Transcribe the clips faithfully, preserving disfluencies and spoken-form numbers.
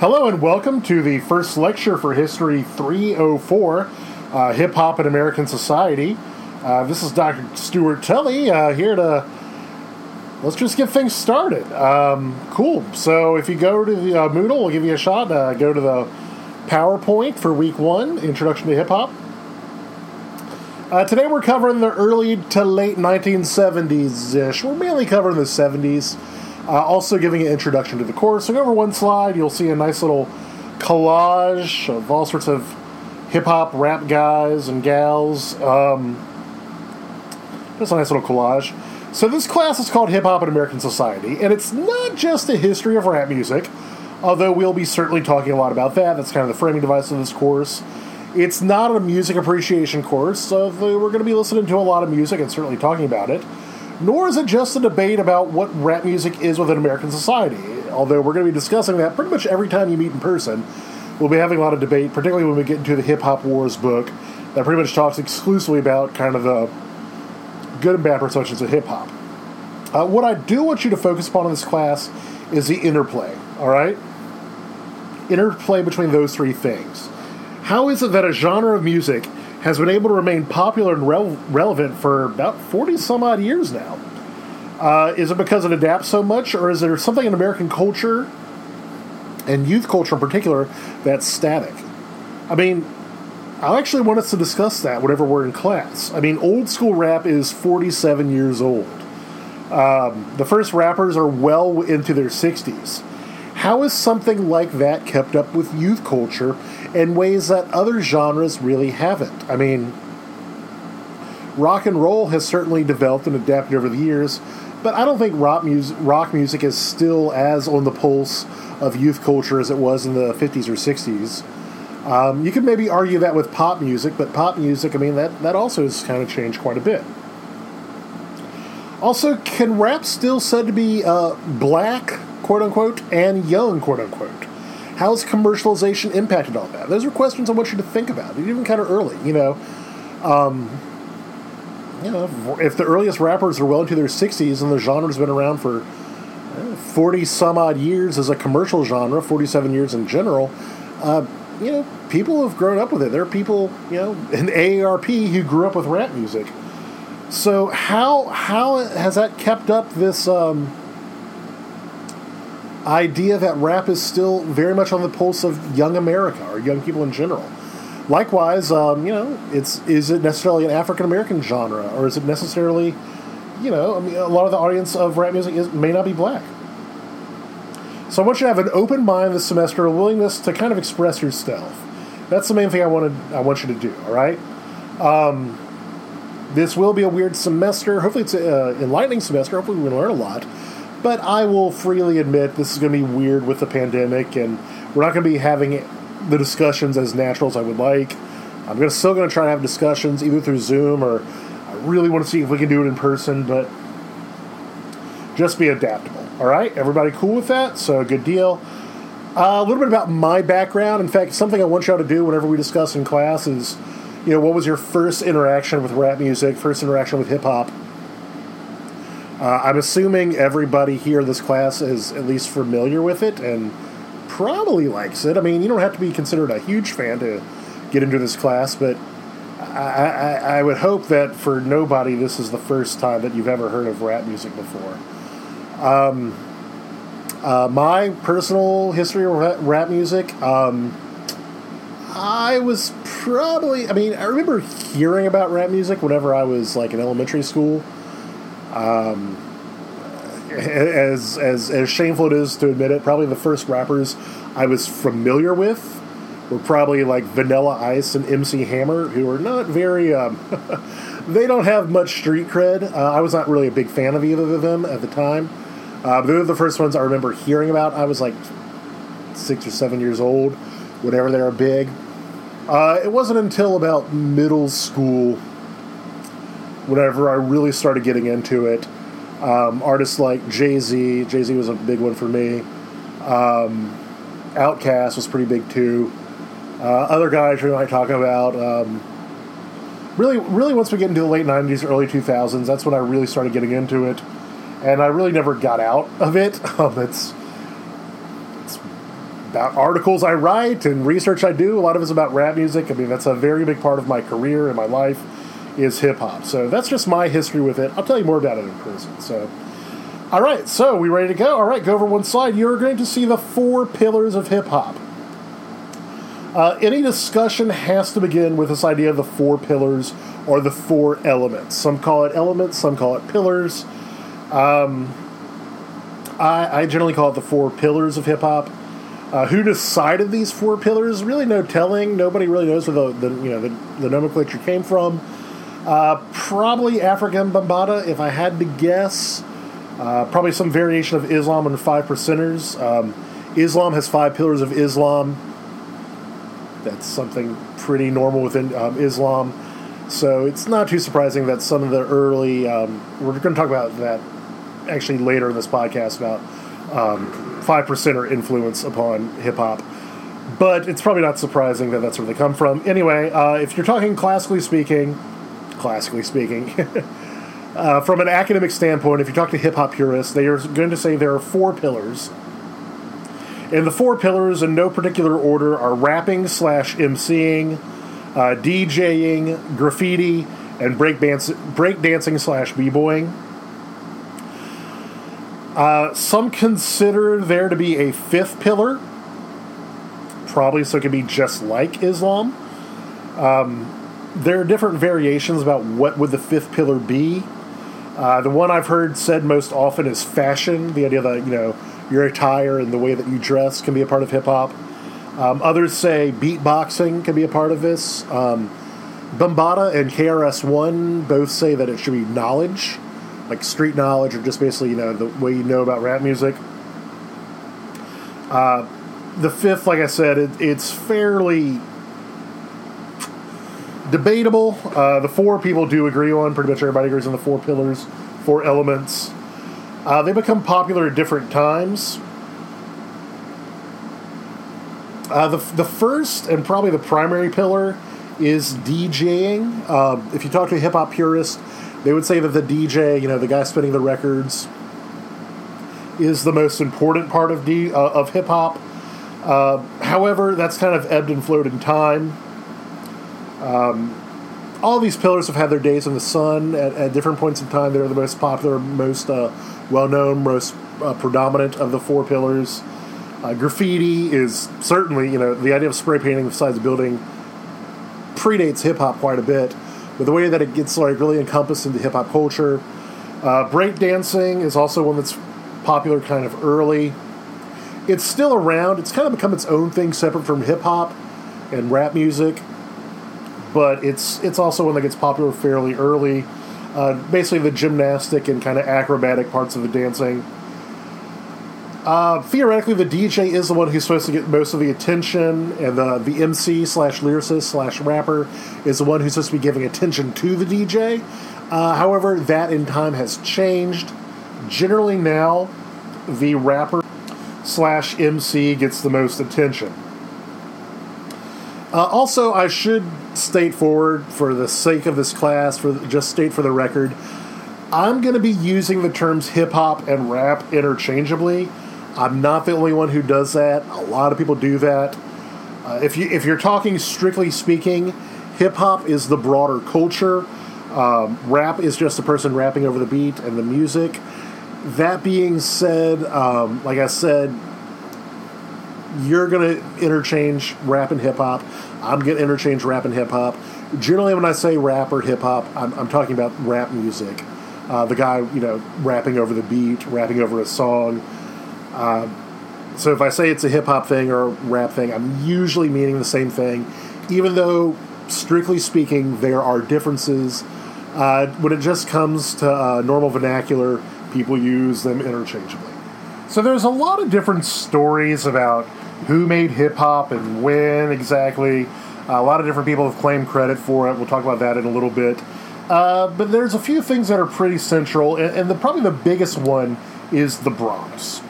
Hello and welcome to the first lecture for History three oh four, uh, Hip Hop in American Society. Uh, this is Doctor Stuart Tully uh, here to, let's just get things started. Um, cool. So if you go to the uh, Moodle, we'll give you a shot. Uh, go to the PowerPoint for week one, Introduction to Hip Hop. Uh, today we're covering the early to late nineteen seventies-ish. We're mainly covering the seventies. Uh, also giving an introduction to the course. So go over one slide, you'll see a nice little collage of all sorts of hip-hop rap guys and gals. Um, just a nice little collage. So this class is called Hip Hop in American Society, and it's not just a history of rap music, although we'll be certainly talking a lot about that. That's kind of the framing device of this course. It's not a music appreciation course, so we're going to be listening to a lot of music and certainly talking about it. Nor is it just a debate about what rap music is within American society, although we're going to be discussing that pretty much every time you meet in person. We'll be having a lot of debate, particularly when we get into the Hip Hop Wars book, that pretty much talks exclusively about kind of the good and bad perceptions of hip-hop. Uh, what I do want you to focus upon in this class is the interplay, all right? Interplay between those three things. How is it that a genre of music has been able to remain popular and re- relevant for about forty-some-odd years now? Uh, is it because it adapts so much, or is there something in American culture, and youth culture in particular, that's static? I mean, I actually want us to discuss that whenever we're in class. I mean, old-school rap is forty-seven years old. Um, the first rappers are well into their sixties. How is something like that kept up with youth culture in ways that other genres really haven't? I mean, rock and roll has certainly developed and adapted over the years, but I don't think rock music, rock music is still as on the pulse of youth culture as it was in the fifties or sixties. Um, you could maybe argue that with pop music, but pop music, I mean, that, that also has kind of changed quite a bit. Also, can rap still said to be uh, black, quote-unquote, and young, quote-unquote? How's commercialization impacted all that? Those are questions I want you to think about, even kind of early, you know. Um, you know, if the earliest rappers are well into their sixties and the genre's been around for forty-some-odd years as a commercial genre, forty-seven years in general, uh, you know, people have grown up with it. There are people, you know, in A A R P who grew up with rap music. So how how has that kept up this um, idea that rap is still very much on the pulse of young America or young people in general? Likewise, um, you know, it's is it necessarily an African American genre, or is it necessarily, you know, I mean, a lot of the audience of rap music is, may not be black. So I want you to have an open mind this semester, a willingness to kind of express yourself. That's the main thing I wanted. I want you to do. All right. Um, This will be a weird semester. Hopefully it's an uh, enlightening semester. Hopefully we're going to learn a lot. But I will freely admit this is going to be weird with the pandemic, and we're not going to be having the discussions as natural as I would like. I'm gonna, still going to try to have discussions either through Zoom, or I really want to see if we can do it in person, but just be adaptable. All right? Everybody cool with that? So good deal. Uh, a little bit about my background. In fact, something I want y'all to do whenever we discuss in class is, you know, what was your first interaction with rap music, first interaction with hip-hop? Uh, I'm assuming everybody here in this class is at least familiar with it and probably likes it. I mean, you don't have to be considered a huge fan to get into this class, but I, I, I would hope that for nobody this is the first time that you've ever heard of rap music before. Um, uh, my personal history of rap music, um, I was probably, I mean, I remember hearing about rap music whenever I was, like, in elementary school. Um, as, as as shameful it is to admit it, probably the first rappers I was familiar with were probably, like, Vanilla Ice and M C Hammer, who are not very, um, they don't have much street cred. Uh, I was not really a big fan of either of them at the time. Uh, but they were the first ones I remember hearing about. I was, like, six or seven years old, whenever they were big. Uh, it wasn't until about middle school, whenever I really started getting into it. Um, artists like Jay-Z, Jay-Z was a big one for me. Um, Outkast was pretty big too. Uh, other guys we might talk about. Um, really, really, once we get into the late nineties, early two thousands, that's when I really started getting into it, and I really never got out of it. Um, it's it's about articles I write and research I do. A lot of it's about rap music. I mean, that's a very big part of my career and my life is hip-hop. So that's just my history with it. I'll tell you more about it in prison. So, all right, so we ready to go? All right, go over one slide. You're going to see the four pillars of hip-hop. Uh, any discussion has to begin with this idea of the four pillars or the four elements. Some call it elements, some call it pillars. Um, I, I generally call it the four pillars of hip-hop. Uh, who decided these four pillars? Really no telling. Nobody really knows where the, the, you know, the, the nomenclature came from. Uh, probably Afrika Bambaataa, if I had to guess. Uh, probably some variation of Islam and five percenters. Um, Islam has five pillars of Islam. That's something pretty normal within um, Islam. So it's not too surprising that some of the early... Um, we're going to talk about that actually later in this podcast about um, five percenter influence upon hip-hop. But it's probably not surprising that that's where they come from. Anyway, uh, if you're talking classically speaking... Classically speaking... uh, from an academic standpoint, if you talk to hip-hop purists, they are going to say there are four pillars... And the four pillars, in no particular order, are rapping slash emceeing, uh, DJing, graffiti, and breakdancing break slash b-boying. Uh, some consider there to be a fifth pillar, probably so it could be just like Islam. Um, there are different variations about what would the fifth pillar be. Uh, the one I've heard said most often is fashion, the idea that, you know, your attire and the way that you dress can be a part of hip-hop. Um, others say beatboxing can be a part of this. Um, Bambaataa and K R S One both say that it should be knowledge, like street knowledge or just basically, you know, the way you know about rap music. Uh, the fifth, like I said, it, it's fairly debatable. Uh, the four people do agree on. Pretty much everybody agrees on the four pillars, four elements. Uh, they become popular at different times. Uh, the the first and probably the primary pillar is DJing. Uh, if you talk to a hip-hop purist, they would say that the D J, you know, the guy spinning the records, is the most important part of D, uh, of hip-hop. Uh, however, that's kind of ebbed and flowed in time. Um, all these pillars have had their days in the sun at, at different points in time. They're the most popular, most... Uh, well-known, most uh, predominant of the four pillars. Uh, graffiti is certainly, you know, the idea of spray painting the sides of the building predates hip-hop quite a bit, but the way that it gets, like, really encompassed into hip-hop culture. Uh, breakdancing is also one that's popular kind of early. It's still around. It's kind of become its own thing separate from hip-hop and rap music, but it's it's also one that gets popular fairly early. Uh, basically the gymnastic and kind of acrobatic parts of the dancing. Uh, theoretically, the D J is the one who's supposed to get most of the attention, and the, the M C slash lyricist slash rapper is the one who's supposed to be giving attention to the D J. Uh, however, that in time has changed. Generally now, the rapper slash M C gets the most attention. Uh, also, I should state forward, for the sake of this class, for just state for the record, I'm going to be using the terms hip-hop and rap interchangeably. I'm not the only one who does that. A lot of people do that. Uh, if you, if you're talking strictly speaking, hip-hop is the broader culture. Um, rap is just the person rapping over the beat and the music. That being said, um, like I said, you're going to interchange rap and hip-hop. I'm going to interchange rap and hip-hop. Generally, when I say rap or hip-hop, I'm, I'm talking about rap music. Uh, the guy, you know, rapping over the beat, rapping over a song. Uh, so if I say it's a hip-hop thing or a rap thing, I'm usually meaning the same thing, even though, strictly speaking, there are differences. Uh, when it just comes to uh, normal vernacular, people use them interchangeably. So there's a lot of different stories about who made hip-hop and when exactly. Uh, a lot of different people have claimed credit for it. We'll talk about that in a little bit. Uh, but there's a few things that are pretty central, and, and the, probably the biggest one is the Bronx.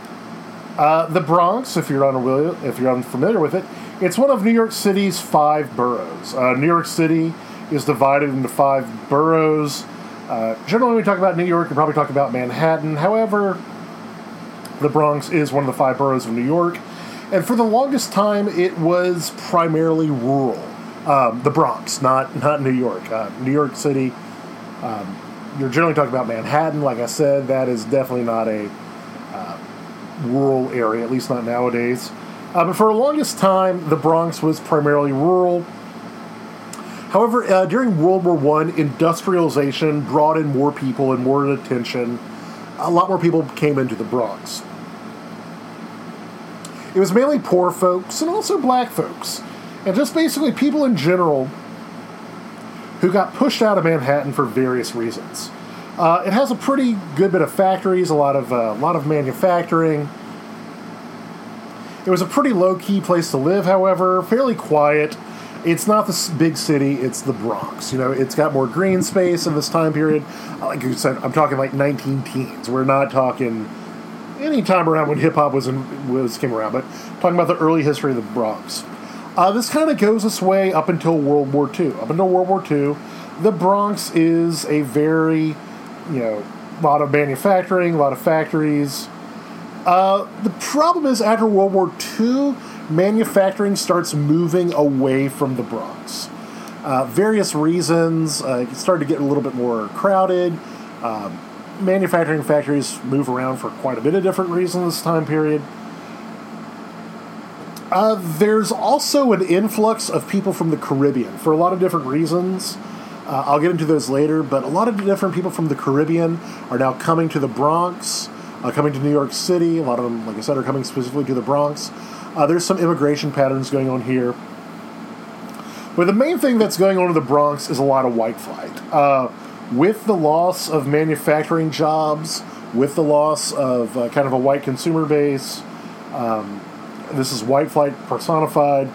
Uh, the Bronx, if you're unaware, if you're unfamiliar with it, it's one of New York City's five boroughs. Uh, New York City is divided into five boroughs. Uh, generally, when we talk about New York, we probably talk about Manhattan. However, the Bronx is one of the five boroughs of New York. And for the longest time, it was primarily rural. Um, the Bronx, not not New York. Uh, New York City, um, you're generally talking about Manhattan. Like I said, that is definitely not a uh, rural area, at least not nowadays. Uh, but for the longest time, the Bronx was primarily rural. However, uh, during World War One, industrialization brought in more people and more attention. A lot more people came into the Bronx. It was mainly poor folks and also black folks, and just basically people in general who got pushed out of Manhattan for various reasons. Uh, it has a pretty good bit of factories, a lot of uh, a lot of manufacturing. It was a pretty low-key place to live, however, fairly quiet. It's not the big city, it's the Bronx. You know, it's got more green space in this time period. Like you said, I'm talking like nineteen teens. We're not talking any time around when hip-hop was, in, was came around, but talking about the early history of the Bronx. Uh, this kind of goes this way up until World War Two. Up until World War Two, the Bronx is a very, you know, lot of manufacturing, a lot of factories. Uh, the problem is after World War Two, manufacturing starts moving away from the Bronx. Uh, various reasons. Uh, it started to get a little bit more crowded. Um, manufacturing factories move around for quite a bit of different reasons this time period. Uh, there's also an influx of people from the Caribbean for a lot of different reasons. Uh, I'll get into those later, but a lot of different people from the Caribbean are now coming to the Bronx, uh, coming to New York City. A lot of them, like I said, are coming specifically to the Bronx. Uh, there's some immigration patterns going on here. But the main thing that's going on in the Bronx is a lot of white flight. Uh, with the loss of manufacturing jobs, with the loss of uh, kind of a white consumer base, um, this is white flight personified.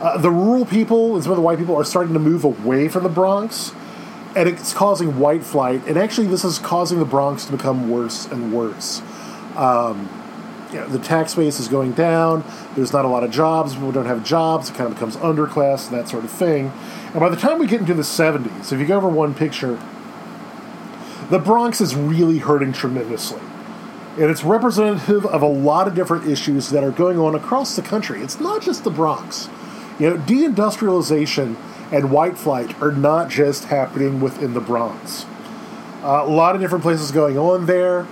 Uh, the rural people and some of the white people are starting to move away from the Bronx, and it's causing white flight. And actually, this is causing the Bronx to become worse and worse. Um, you know, the tax base is going down. There's not a lot of jobs. People don't have jobs. It kind of becomes underclass and that sort of thing. And by the time we get into the seventies, if you go over one picture, the Bronx is really hurting tremendously. And it's representative of a lot of different issues that are going on across the country. It's not just the Bronx. You know, deindustrialization and white flight are not just happening within the Bronx. Uh, a lot of different places going on there.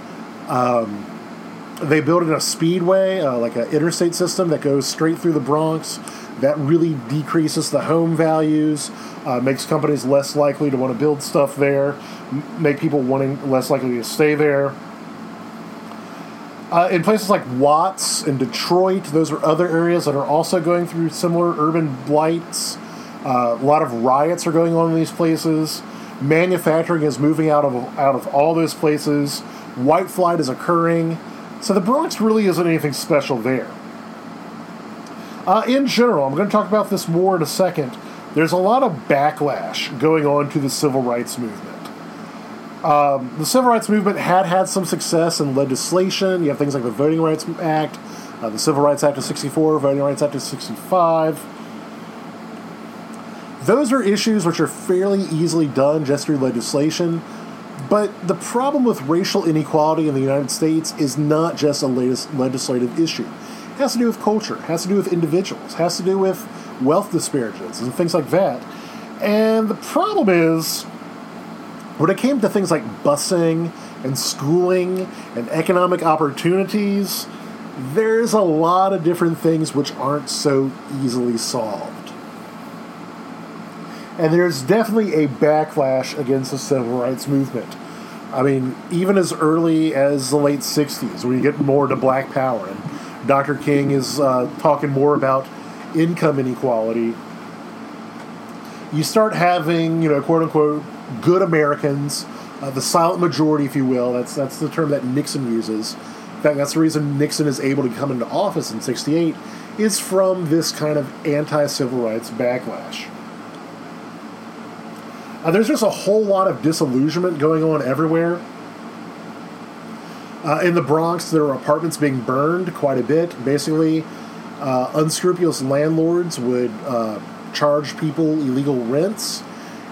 Um, they built in a speedway, uh, like an interstate system that goes straight through the Bronx. That really decreases the home values, uh, makes companies less likely to want to build stuff there, make people wanting less likely to stay there. Uh, in places like Watts and Detroit, those are other areas that are also going through similar urban blights. Uh, a lot of riots are going on in these places. Manufacturing is moving out of out of all those places. White flight is occurring. So the Bronx really isn't anything special there. Uh, in general, I'm going to talk about this more in a second. There's a lot of backlash going on to the civil rights movement. Um, the civil rights movement had had some success in legislation. You have things like the Voting Rights Act, uh, the Civil Rights Act of sixty-four, Voting Rights Act of sixty-five. Those are issues which are fairly easily done just through legislation. But the problem with racial inequality in the United States is not just a latest legislative issue. It has to do with culture. It has to do with individuals. It has to do with wealth disparities and things like that. And the problem is, when it came to things like busing and schooling and economic opportunities, there's a lot of different things which aren't so easily solved. And there's definitely a backlash against the civil rights movement. I mean, even as early as the late sixties, when you get more to Black Power, and Doctor King is uh, talking more about income inequality, you start having, you know, quote-unquote, good Americans, uh, the silent majority, if you will. That's that's the term that Nixon uses. In fact, that's the reason Nixon is able to come into office in sixty-eight, is from this kind of anti-civil rights backlash. Uh, there's just a whole lot of disillusionment going on everywhere. Uh, in the Bronx, there were apartments being burned quite a bit. Basically, uh, unscrupulous landlords would uh, charge people illegal rents,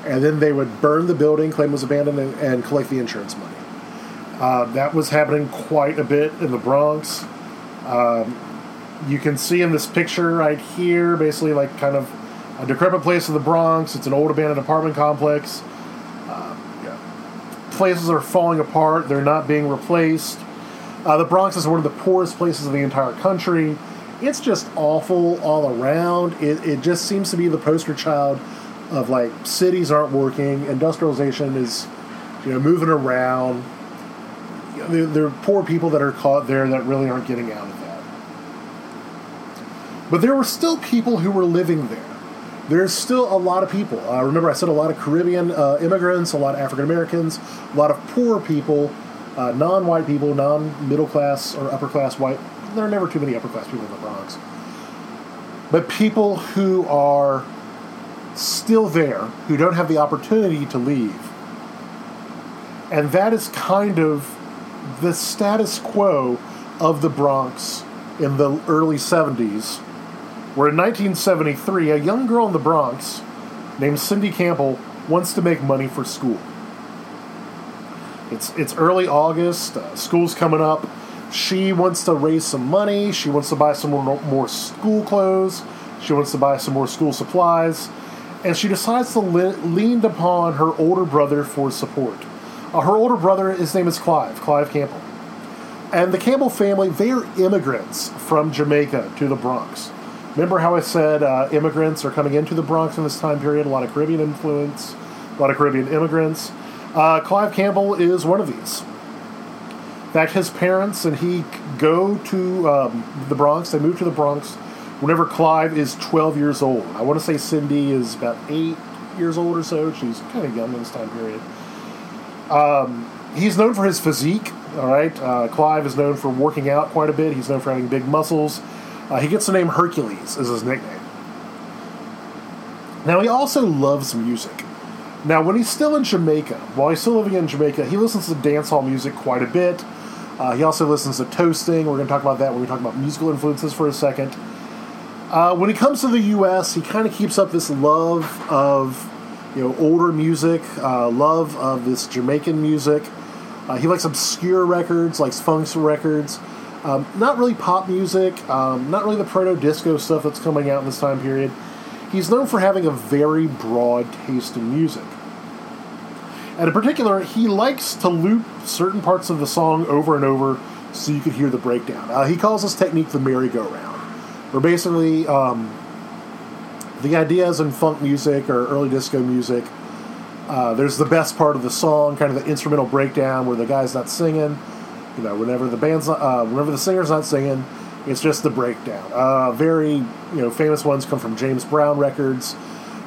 and then they would burn the building, claim it was abandoned, and, and collect the insurance money. Uh, that was happening quite a bit in the Bronx. Um, you can see in this picture right here, basically like kind of a decrepit place in the Bronx. It's an old abandoned apartment complex. Uh, yeah. Places are falling apart. They're not being replaced. Uh, the Bronx is one of the poorest places in the entire country. It's just awful all around. It, it just seems to be the poster child of, like, cities aren't working. Industrialization is, you know, moving around. You know, there, there are poor people that are caught there that really aren't getting out of that. But there were still people who were living there. There's still a lot of people. Uh, remember, I said a lot of Caribbean uh, immigrants, a lot of African Americans, a lot of poor people, uh, non-white people, non-middle class or upper class white. There are never too many upper class people in the Bronx. But people who are still there, who don't have the opportunity to leave. And that is kind of the status quo of the Bronx in the early seventies, where in nineteen seventy-three, a young girl in the Bronx named Cindy Campbell wants to make money for school. It's it's early August, uh, school's coming up. She wants to raise some money. She wants to buy some more, more school clothes. She wants to buy some more school supplies. And she decides to le- lean upon her older brother for support. Uh, her older brother, his name is Clive, Clive Campbell. And the Campbell family, they are immigrants from Jamaica to the Bronx. Remember how I said uh, immigrants are coming into the Bronx in this time period? A lot of Caribbean influence, a lot of Caribbean immigrants. Uh, Clive Campbell is one of these. In fact, his parents and he go to um, the Bronx. They move to the Bronx whenever Clive is twelve years old. I want to say Cindy is about eight years old or so. She's kind of young in this time period. Um, he's known for his physique, all right? Uh, Clive is known for working out quite a bit. He's known for having big muscles. Uh, he gets the name Hercules as his nickname. Now, he also loves music. Now, when he's still in Jamaica, while he's still living in Jamaica, he listens to dancehall music quite a bit. Uh, he also listens to toasting. We're going to talk about that when we talk about musical influences for a second. Uh, when he comes to the U S, he kind of keeps up this love of, you know, older music, uh, love of this Jamaican music. Uh, he likes obscure records, likes funk records. Um, not really pop music, um, not really the proto-disco stuff that's coming out in this time period. He's known for having a very broad taste in music. And in particular, he likes to loop certain parts of the song over and over so you could hear the breakdown. Uh, he calls this technique the merry-go-round, where basically um, the ideas in funk music or early disco music, uh, there's the best part of the song, kind of the instrumental breakdown where the guy's not singing. You know, whenever the band's not, uh, whenever the singer's not singing, it's just the breakdown. Uh, very, you know, famous ones come from James Brown records.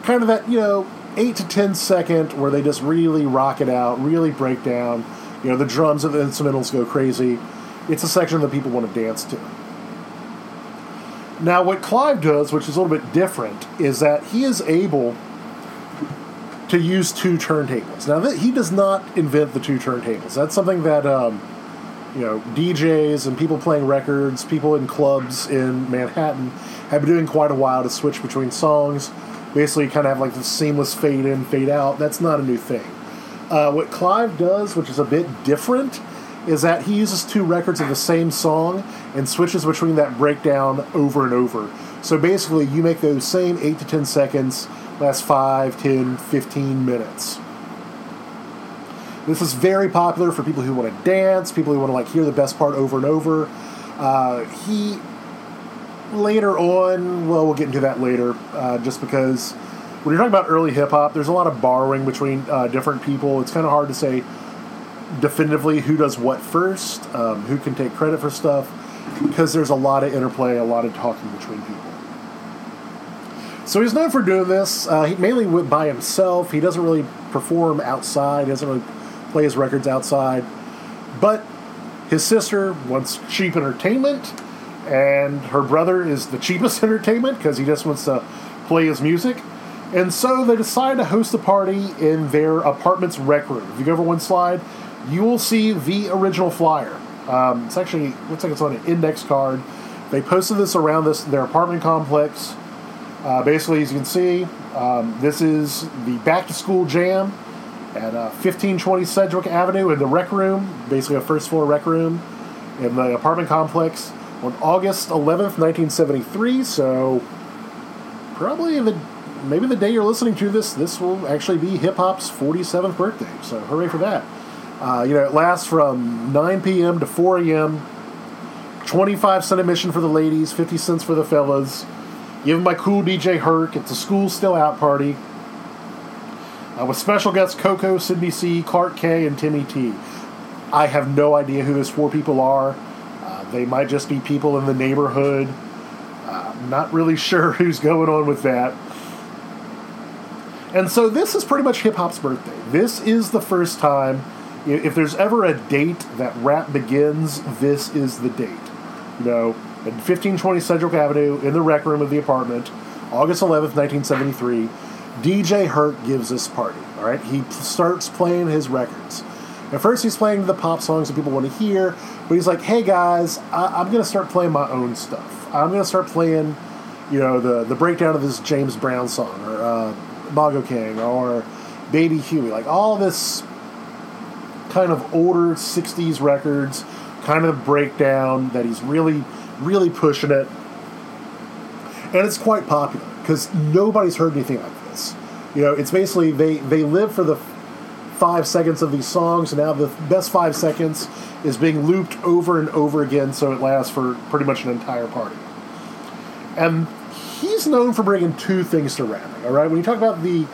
Kind of that, you know, eight to ten second where they just really rock it out, really break down. You know, the drums and the instrumentals go crazy. It's a section that people want to dance to. Now, what Clive does, which is a little bit different, is that he is able to use two turntables. Now, he does not invent the two turntables. That's something that, um, you know, D Js and people playing records, people in clubs in Manhattan have been doing quite a while to switch between songs. Basically, kind of have like the seamless fade in, fade out. That's not a new thing. Uh, what Clive does, which is a bit different, is that he uses two records of the same song and switches between that breakdown over and over. So basically, you make those same eight to ten seconds last five, ten, fifteen minutes. This is very popular for people who want to dance, people who want to like hear the best part over and over. Uh, he, later on, well, we'll get into that later, uh, just because when you're talking about early hip-hop, there's a lot of borrowing between uh, different people. It's kind of hard to say definitively who does what first, um, who can take credit for stuff, because there's a lot of interplay, a lot of talking between people. So he's known for doing this. Uh, he mainly went by himself. He doesn't really perform outside. He doesn't really play his records outside, but his sister wants cheap entertainment, and her brother is the cheapest entertainment because he just wants to play his music. And so they decide to host a party in their apartment's rec room. If you go over one slide, you will see the original flyer. Um, it's actually looks like it's on an index card. They posted this around this their apartment complex. Uh, basically, as you can see, um, this is the back-to-school jam at uh, fifteen twenty Sedgwick Avenue in the rec room, basically a first-floor rec room in the apartment complex. on August eleventh, nineteen seventy-three, so probably the maybe the day you're listening to this, this will actually be hip-hop's forty-seventh birthday, so hooray for that. Uh, you know, it lasts from nine p.m. to four a.m., twenty-five cent admission for the ladies, fifty cents for the fellas. Give my cool D J Herc. It's a school still out party. Uh, with special guests Coco, Sydney C, Clark K, and Timmy T. I have no idea who those four people are. Uh, they might just be people in the neighborhood. Uh, not really sure who's going on with that. And so this is pretty much hip-hop's birthday. This is the first time, if there's ever a date that rap begins, this is the date. You know, at fifteen twenty Sedgwick Avenue, in the rec room of the apartment, August eleventh, nineteen seventy-three, D J Herc gives this party, all right? He starts playing his records. At first he's playing the pop songs that people want to hear, but he's like, hey guys, I- I'm going to start playing my own stuff. I'm going to start playing, you know, the, the breakdown of this James Brown song, or uh, Bongo King, or Baby Huey. Like, all this kind of older sixties records, kind of breakdown that he's really, really pushing it. And it's quite popular, because nobody's heard anything like this. You know, it's basically, they, they live for the five seconds of these songs, and now the best five seconds is being looped over and over again, so it lasts for pretty much an entire party. And he's known for bringing two things to rapping, all right? When you talk about the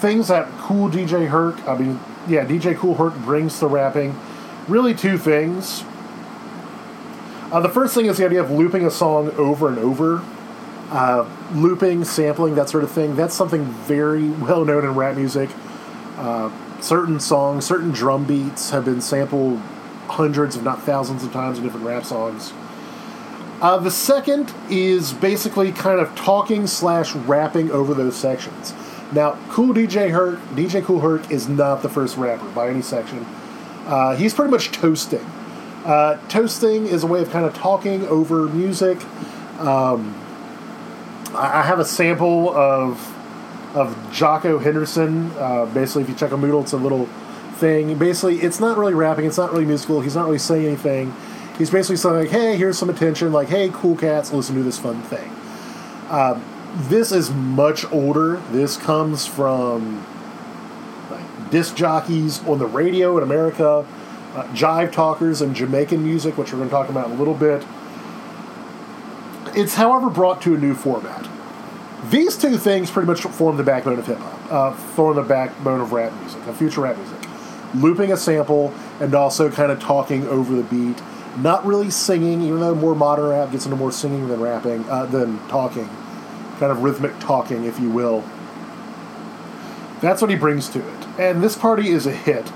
things that cool D J Herc, I mean, yeah, D J Kool Herc brings to rapping, really two things. Uh, the first thing is the idea of looping a song over and over. Uh, looping, sampling, that sort of thing. That's something very well known in rap music. Uh, certain songs, certain drum beats have been sampled hundreds, if not thousands of times in different rap songs. Uh, the second is basically kind of talking slash rapping over those sections. Now, Kool D J Herc, D J Kool Herc is not the first rapper by any section. Uh, he's pretty much toasting. Uh, toasting is a way of kind of talking over music. Um, I have a sample of of Jocko Henderson. Uh, basically, if you check on Moodle, it's a little thing. Basically, it's not really rapping. It's not really musical. He's not really saying anything. He's basically saying, like, hey, here's some attention. Like, hey, cool cats, listen to this fun thing. Uh, this is much older. This comes from like, disc jockeys on the radio in America, uh, Jive talkers and Jamaican music, which we're going to talk about in a little bit. It's, however, brought to a new format. These two things pretty much form the backbone of hip-hop, uh, form the backbone of rap music, of future rap music. Looping a sample and also kind of talking over the beat. Not really singing, even though more modern rap gets into more singing than rapping, uh, than talking. Kind of rhythmic talking, if you will. That's what he brings to it. And this party is a hit.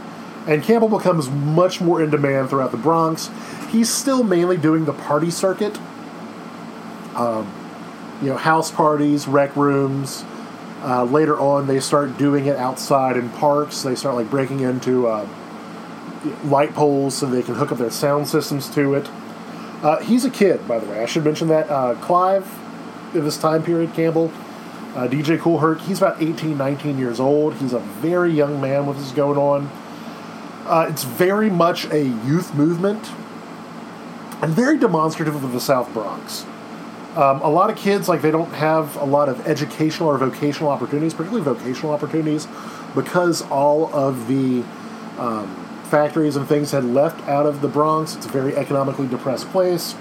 And Campbell becomes much more in demand throughout the Bronx. He's still mainly doing the party circuit. Um, you know, house parties, rec rooms. Uh, later on, they start doing it outside in parks. They start, like, breaking into... Uh, light poles so they can hook up their sound systems to it. Uh, he's a kid, by the way. I should mention that. Uh, Clive, in this time period, Campbell, uh, D J Kool Herc, he's about eighteen, nineteen years old. He's a very young man with this going on. Uh, it's very much a youth movement and very demonstrative of the South Bronx. Um, a lot of kids, like, they don't have a lot of educational or vocational opportunities, particularly vocational opportunities, because all of the... Um, factories and things had left out of the Bronx. It's a very economically depressed place.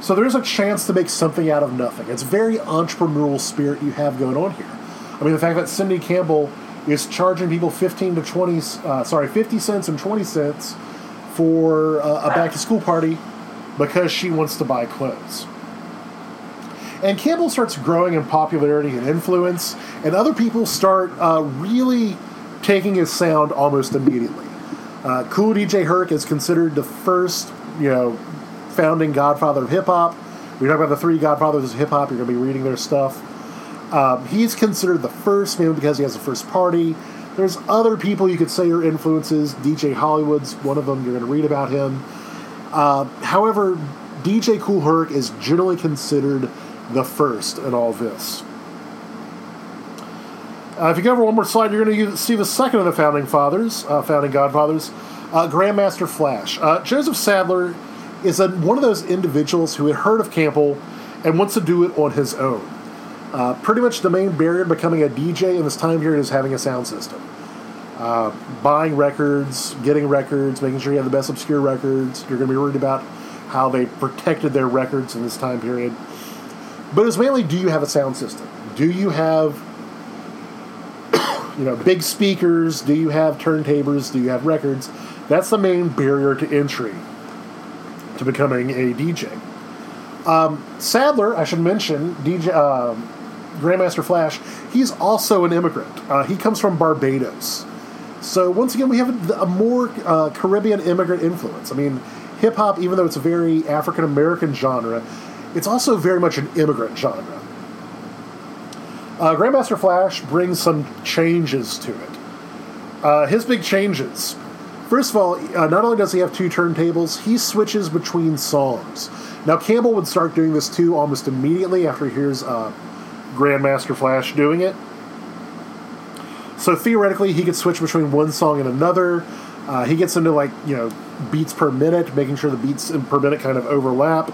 So there's a chance to make something out of nothing. It's very entrepreneurial spirit you have going on here. I mean, the fact that Cindy Campbell is charging people fifteen to twenty, uh, sorry, fifty cents and twenty cents for uh, a back-to-school party because she wants to buy clothes. And Campbell starts growing in popularity and influence, and other people start uh, really taking his sound almost immediately. Uh, Kool D J Herc is considered the first, you know, founding godfather of hip-hop. We talk about the three godfathers of hip-hop. You're going to be reading their stuff. Um, he's considered the first, maybe because he has the first party. There's other people you could say are influences. D J Hollywood's one of them. You're going to read about him. Uh, however, D J Kool Herc is generally considered the first in all this. Uh, if you go over one more slide, you're going to see the second of the founding fathers, uh, founding godfathers, uh, Grandmaster Flash. Uh, Joseph Sadler is that one of those individuals who had heard of Campbell and wants to do it on his own. Uh, pretty much the main barrier to becoming a D J in this time period is having a sound system. Uh, buying records, getting records, making sure you have the best obscure records. You're going to be worried about how they protected their records in this time period. But it was mainly, do you have a sound system? Do you have, you know, big speakers? Do you have turntables? Do you have records? That's the main barrier to entry to becoming a D J. Um, Sadler, I should mention, D J uh, Grandmaster Flash, he's also an immigrant. Uh, he comes from Barbados. So once again, we have a more uh, Caribbean immigrant influence. I mean, hip-hop, even though it's a very African-American genre, it's also very much an immigrant genre. Uh, Grandmaster Flash brings some changes to it. Uh, his big changes. First of all, uh, not only does he have two turntables, he switches between songs. Now, Campbell would start doing this, too, almost immediately after he hears uh, Grandmaster Flash doing it. So, theoretically, he could switch between one song and another. Uh, he gets into, like, you know, beats per minute, making sure the beats per minute kind of overlap.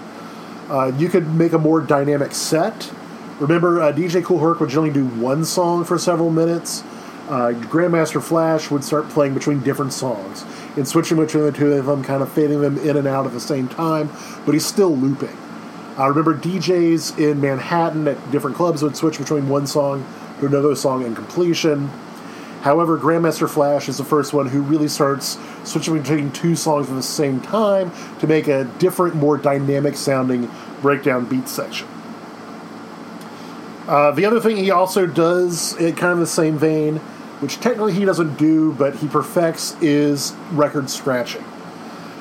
Uh, you could make a more dynamic set. Remember, uh, D J Kool Herc would generally do one song for several minutes. Uh, Grandmaster Flash would start playing between different songs and switching between the two of them, kind of fading them in and out at the same time, but he's still looping. I uh, remember D Js in Manhattan at different clubs would switch between one song to another song in completion. However, Grandmaster Flash is the first one who really starts switching between two songs at the same time to make a different, more dynamic-sounding breakdown beat section. Uh, the other thing he also does, in kind of the same vein, which technically he doesn't do, but he perfects, is record scratching.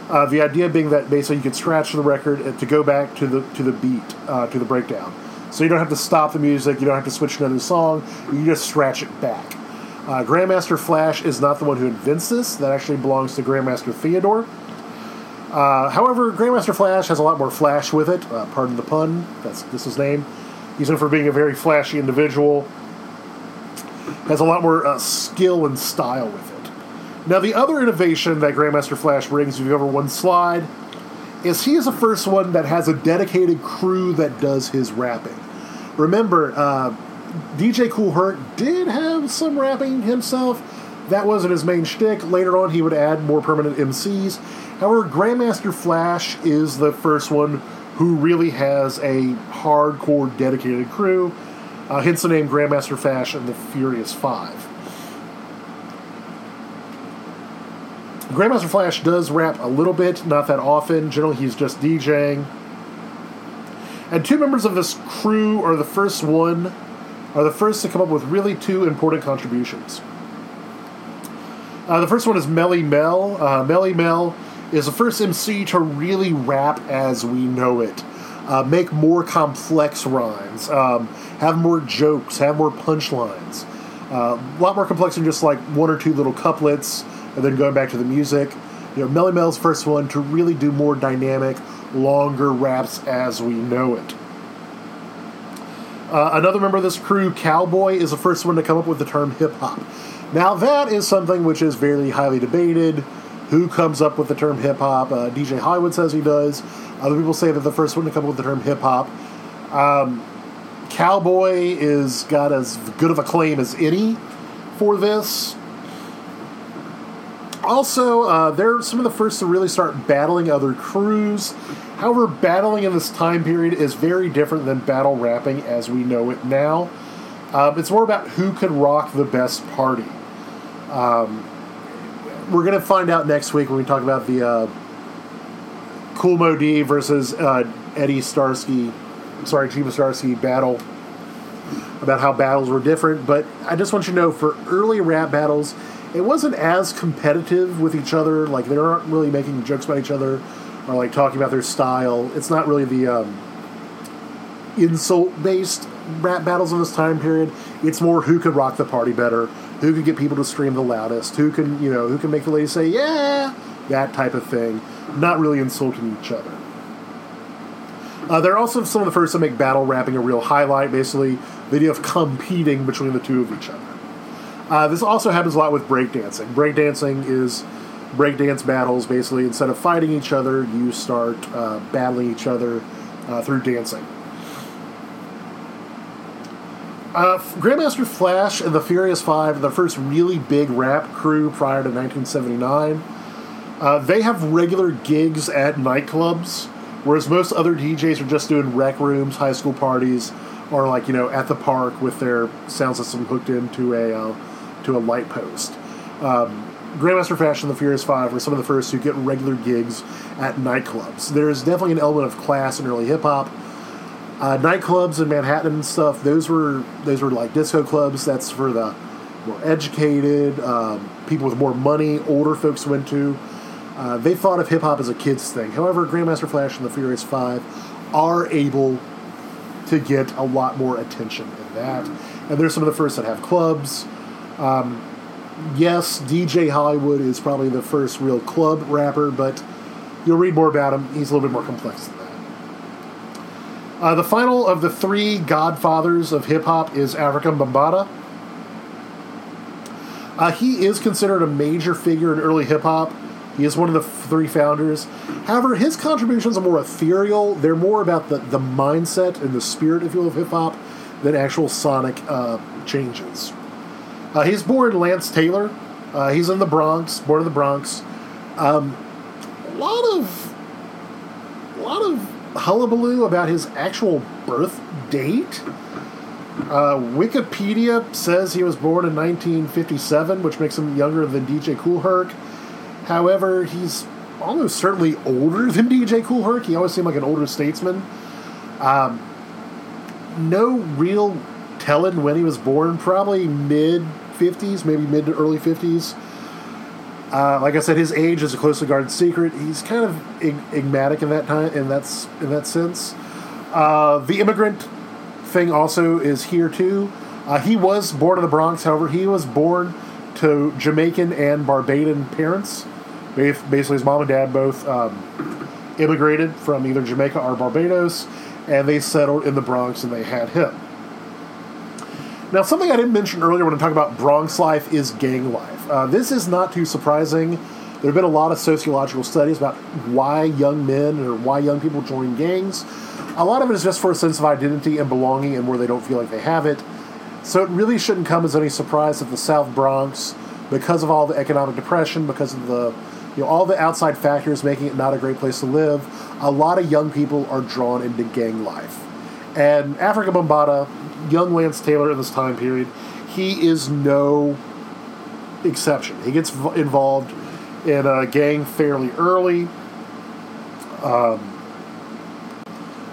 Uh, the idea being that basically you can scratch the record to go back to the to the beat, uh, to the breakdown. So you don't have to stop the music, you don't have to switch to another song, you just scratch it back. Uh, Grandmaster Flash is not the one who invents this, that actually belongs to Grandmaster Theodore. Uh, however, Grandmaster Flash has a lot more flash with it, uh, pardon the pun, that's, that's his name. He's known for being a very flashy individual. Has a lot more uh, skill and style with it. Now, the other innovation that Grandmaster Flash brings, if you've ever won Slide, is he is the first one that has a dedicated crew that does his rapping. Remember, uh, D J Kool Herc did have some rapping himself. That wasn't his main shtick. Later on, he would add more permanent M Cs. However, Grandmaster Flash is the first one who really has a hardcore, dedicated crew. Uh, hence the name Grandmaster Flash and the Furious Five. Grandmaster Flash does rap a little bit, not that often. Generally, he's just DJing. And two members of this crew are the first one, are the first to come up with really two important contributions. Uh, the first one is Melly Mel. Uh, Melly Mel is the first M C to really rap as we know it. Uh, make more complex rhymes, um, have more jokes, have more punchlines. Uh, a lot more complex than just like one or two little couplets and then going back to the music. You know, Melly Mel's first one to really do more dynamic, longer raps as we know it. Uh, another member of this crew, Cowboy, is the first one to come up with the term hip-hop. Now that is something which is very highly debated. Who comes up with the term hip-hop? Uh, D J Hollywood says he does. Other people say that the first one to come up with the term hip-hop. Um, Cowboy is got as good of a claim as any for this. Also, uh, they're some of the first to really start battling other crews. However, battling in this time period is very different than battle rapping as we know it now. Um, it's more about who could rock the best party. Um, we're going to find out next week when we talk about the... Uh, Cool Mo D versus uh, Eddie Starsky, sorry, Chiba Starsky battle, about how battles were different. But I just want you to know, for early rap battles, it wasn't as competitive with each other. Like, they aren't really making jokes about each other or, like, talking about their style. It's not really the um, insult-based rap battles in this time period. It's more who could rock the party better, who could get people to scream the loudest, who can, you know, who can make the ladies say, yeah, that type of thing. Not really insulting each other. Uh, they're also some of the first to make battle rapping a real highlight, basically the idea of competing between the two of each other. Uh, this also happens a lot with breakdancing. Breakdancing is breakdance battles, basically. Instead of fighting each other, you start uh, battling each other uh, through dancing. Uh, Grandmaster Flash and the Furious Five, the first really big rap crew prior to nineteen seventy-nine, uh, they have regular gigs at nightclubs, whereas most other D Js are just doing rec rooms, high school parties, or like, you know, at the park with their sound system hooked into a uh, to a light post. Um, Grandmaster Flash and the Furious Five were some of the first to get regular gigs at nightclubs. There is definitely an element of class in early hip hop. Uh, nightclubs in Manhattan and stuff, those were those were like disco clubs. That's for the more educated, um, people with more money, older folks went to. Uh, they thought of hip-hop as a kid's thing. However, Grandmaster Flash and the Furious Five are able to get a lot more attention than that. And they're some of the first that have clubs. Um, yes, D J Hollywood is probably the first real club rapper, but you'll read more about him. He's a little bit more complex than that. Uh, the final of the three godfathers of hip-hop is Afrika Bambaataa. Uh, he is considered a major figure in early hip-hop. He is one of the three founders. However, his contributions are more ethereal. They're more about the, the mindset and the spirit, if you will, of hip-hop than actual sonic uh, changes. Uh, he's born Lance Taylor. Uh, he's in the Bronx, born in the Bronx. Um, a lot of... A lot of... hullabaloo about his actual birth date. Uh, Wikipedia says he was born in nineteen fifty-seven, which makes him younger than D J Kool Herc. However, he's almost certainly older than D J Kool Herc. He always seemed like an older statesman. Um, no real telling when he was born. Probably mid-fifties, maybe mid to early fifties. Uh, like I said, his age is a closely guarded secret. He's kind of enigmatic in that time, and that's in that sense. Uh, the immigrant thing also is here too. Uh, he was born in the Bronx. However, he was born to Jamaican and Barbadian parents. Basically, his mom and dad both um, immigrated from either Jamaica or Barbados, and they settled in the Bronx, and they had him. Now, something I didn't mention earlier when I talk about Bronx life is gang life. Uh, this is not too surprising. There have been a lot of sociological studies about why young men or why young people join gangs. A lot of it is just for a sense of identity and belonging and where they don't feel like they have it. So it really shouldn't come as any surprise that the South Bronx, because of all the economic depression, because of the, you know, all the outside factors making it not a great place to live, a lot of young people are drawn into gang life. And Afrika Bambaataa, young Lance Taylor in this time period, he is no exception. He gets v- involved in a gang fairly early. Um,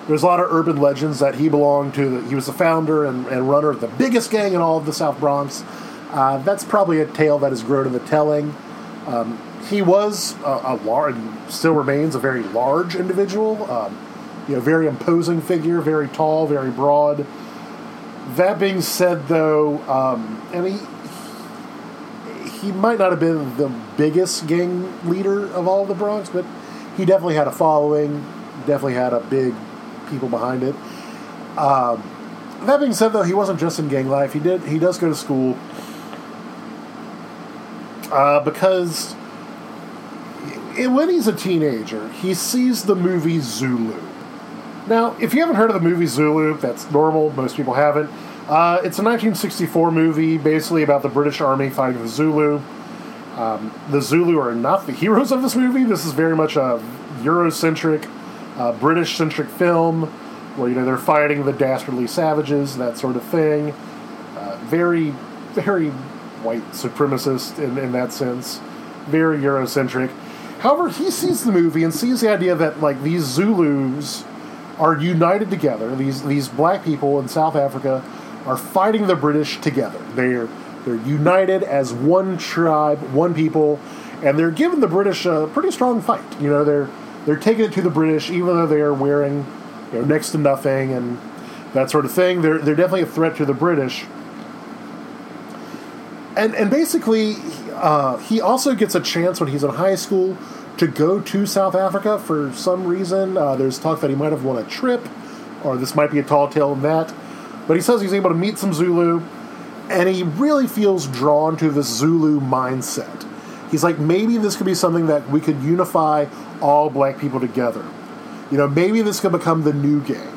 there's a lot of urban legends that he belonged to. That he was the founder and, and runner of the biggest gang in all of the South Bronx. Uh, that's probably a tale that has grown in the telling. Um, he was a, a large, still remains a very large individual. Um, you know, very imposing figure, very tall, very broad. That being said, though, um, and he, he might not have been the biggest gang leader of all the Bronx, but he definitely had a following, definitely had a big people behind it. Um, that being said, though, he wasn't just in gang life. He did he does go to school uh, because it, when he's a teenager, he sees the movie Zulu. Now, if you haven't heard of the movie Zulu, that's normal. Most people haven't. Uh, it's a nineteen sixty-four movie, basically about the British Army fighting the Zulu. Um, the Zulu are not the heroes of this movie. This is very much a Eurocentric, uh, British-centric film where, you know, they're fighting the dastardly savages, that sort of thing. Uh, very, very white supremacist in, in that sense. Very Eurocentric. However, he sees the movie and sees the idea that, like, these Zulus are united together. These these black people in South Africa are fighting the British together. They're they're united as one tribe, one people, and they're giving the British a pretty strong fight. You know, they're they're taking it to the British, even though they are wearing, you know, next to nothing and that sort of thing. They're they're definitely a threat to the British. And and basically, uh, he also gets a chance when he's in high school to go to South Africa for some reason. Uh, there's talk that he might have won a trip, or this might be a tall tale in that. But he says he's able to meet some Zulu, and he really feels drawn to this Zulu mindset. He's like, maybe this could be something that we could unify all black people together. You know, maybe this could become the new gang.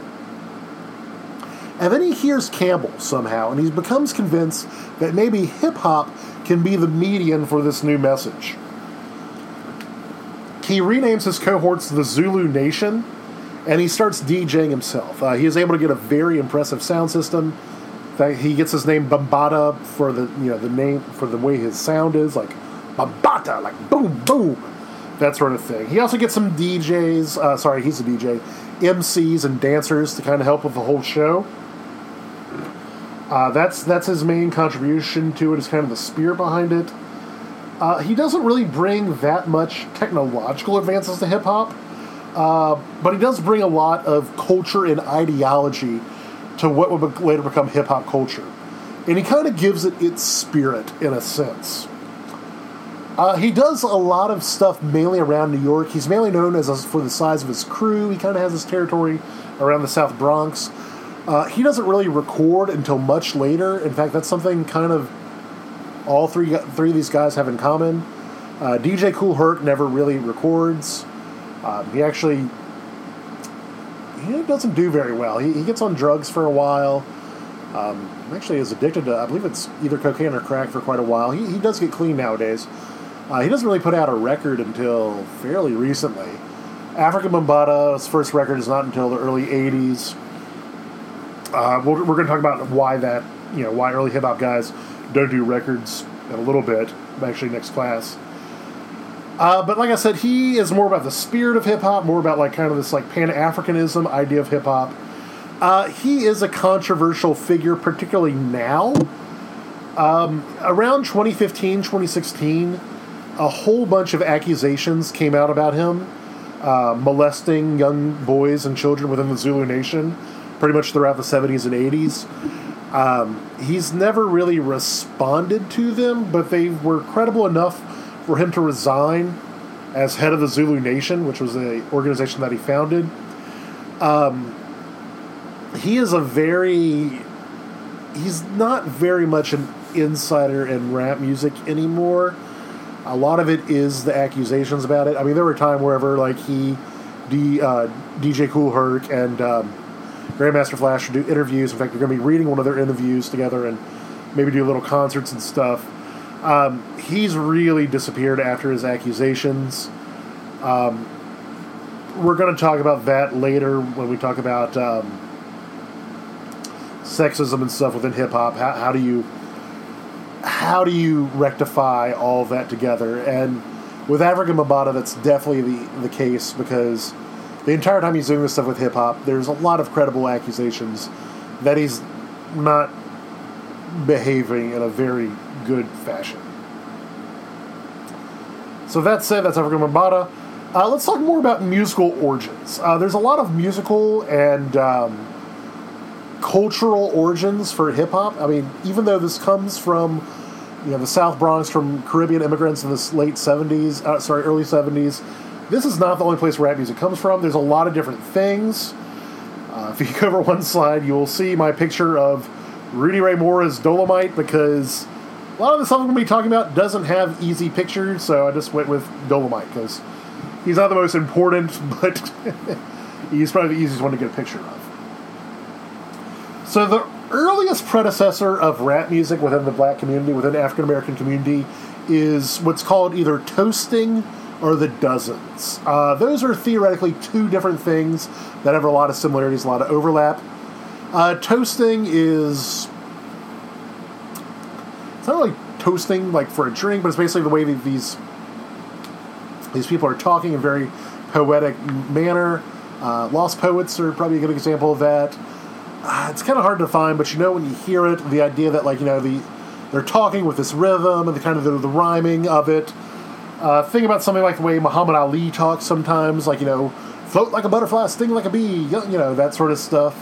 And then he hears Campbell somehow, and he becomes convinced that maybe hip-hop can be the median for this new message. He renames his cohorts the Zulu Nation, and he starts DJing himself. Uh, he is able to get a very impressive sound system. He gets his name Bambaataa for the you know the name for the way his sound is, like Bambaataa, like boom boom, that sort of thing. He also gets some D Js, uh, sorry, he's a D J, M Cs and dancers to kind of help with the whole show. Uh, that's that's his main contribution to it, is kind of the spear behind it. Uh, he doesn't really bring that much technological advances to hip-hop, uh, but he does bring a lot of culture and ideology to what would be- later become hip-hop culture. And he kind of gives it its spirit, in a sense. Uh, he does a lot of stuff mainly around New York. He's mainly known as a, for the size of his crew. He kind of has his territory around the South Bronx. Uh, he doesn't really record until much later. In fact, that's something kind of all three three of these guys have in common. Uh, D J Kool Herc never really records. Uh, he actually he doesn't do very well. He, he gets on drugs for a while. Um, actually is addicted to, I believe it's either cocaine or crack for quite a while. He, he does get clean nowadays. Uh, he doesn't really put out a record until fairly recently. Afrika Bambaataa's first record is not until the early eighties. Uh, we're we're going to talk about why that, you know, why early hip-hop guys don't do records in a little bit, actually next class. Uh, but like I said, he is more about the spirit of hip-hop, more about like kind of this like Pan-Africanism idea of hip-hop. Uh, he is a controversial figure, particularly now. Um, around twenty fifteen, twenty sixteen, a whole bunch of accusations came out about him, uh, molesting young boys and children within the Zulu Nation, pretty much throughout the seventies and eighties. Um, he's never really responded to them, but they were credible enough for him to resign as head of the Zulu Nation, which was an organization that he founded. Um, he is a very... He's not very much an insider in rap music anymore. A lot of it is the accusations about it. I mean, there were times wherever, like, he... D, uh, D J Kool Herc and... Um, Grandmaster Flash will do interviews. In fact, we're going to be reading one of their interviews together and maybe do little concerts and stuff. Um, he's really disappeared after his accusations. Um, we're going to talk about that later when we talk about um, sexism and stuff within hip-hop. How, how do you how do you rectify all that together? And with Afrika Bambaataa, that's definitely the, the case, because the entire time he's doing this stuff with hip-hop, there's a lot of credible accusations that he's not behaving in a very good fashion. So that said, that's Afrika Bambaataa. Uh, let's talk more about musical origins. Uh, there's a lot of musical and um, cultural origins for hip-hop. I mean, even though this comes from, you know, the South Bronx, from Caribbean immigrants in the late seventies, uh, sorry, early seventies, this is not the only place where rap music comes from. There's a lot of different things. Uh, if you cover one slide, you will see my picture of Rudy Ray Moore as Dolomite, because a lot of the stuff I'm going to be talking about doesn't have easy pictures, so I just went with Dolomite, because he's not the most important, but he's probably the easiest one to get a picture of. So the earliest predecessor of rap music within the black community, within the African-American community, is what's called either toasting or the dozens. Uh, those are theoretically two different things that have a lot of similarities, a lot of overlap. Uh, toasting is... It's not like toasting like for a drink, but it's basically the way that these, these people are talking in a very poetic manner. Uh, Lost Poets are probably a good example of that. Uh, it's kind of hard to find, but you know when you hear it, the idea that, like, you know, the they're talking with this rhythm and the kind of the, the rhyming of it. Uh, think about something like the way Muhammad Ali talks sometimes, like, you know, float like a butterfly, sting like a bee, you know, that sort of stuff.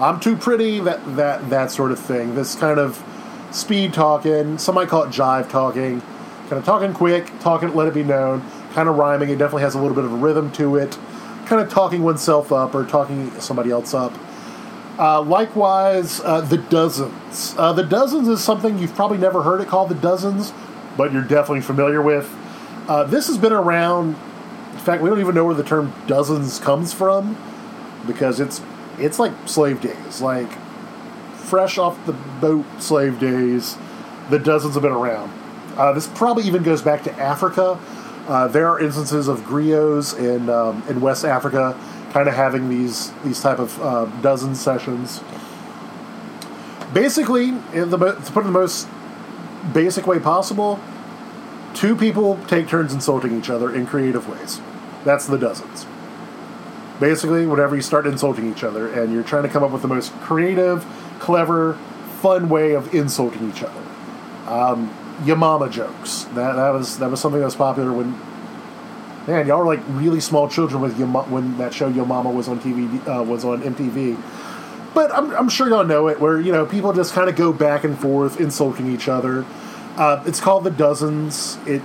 I'm too pretty, that that that sort of thing. This kind of speed talking, some might call it jive talking, kind of talking quick, talking, let it be known, kind of rhyming. It definitely has a little bit of a rhythm to it, kind of talking oneself up or talking somebody else up. Uh, likewise, uh, the dozens. Uh, the dozens is something you've probably never heard it called the dozens, but you're definitely familiar with. Uh, this has been around. In fact, we don't even know where the term dozens comes from, because it's it's like slave days, like fresh off the boat slave days. The dozens have been around. Uh, this probably even goes back to Africa. Uh, there are instances of griots in um, in West Africa kind of having these these type of uh, dozen sessions. Basically, in the, to put it in the most basic way possible, two people take turns insulting each other in creative ways. That's the dozens. Basically, whenever you start insulting each other, and you're trying to come up with the most creative, clever, fun way of insulting each other. Um, your mama jokes. That that was that was something that was popular when, man, y'all were like really small children with your mo- when that show Your Mama was on T V uh, was on M T V. But I'm, I'm sure y'all know it, where, you know, people just kind of go back and forth insulting each other. Uh, it's called the dozens. It,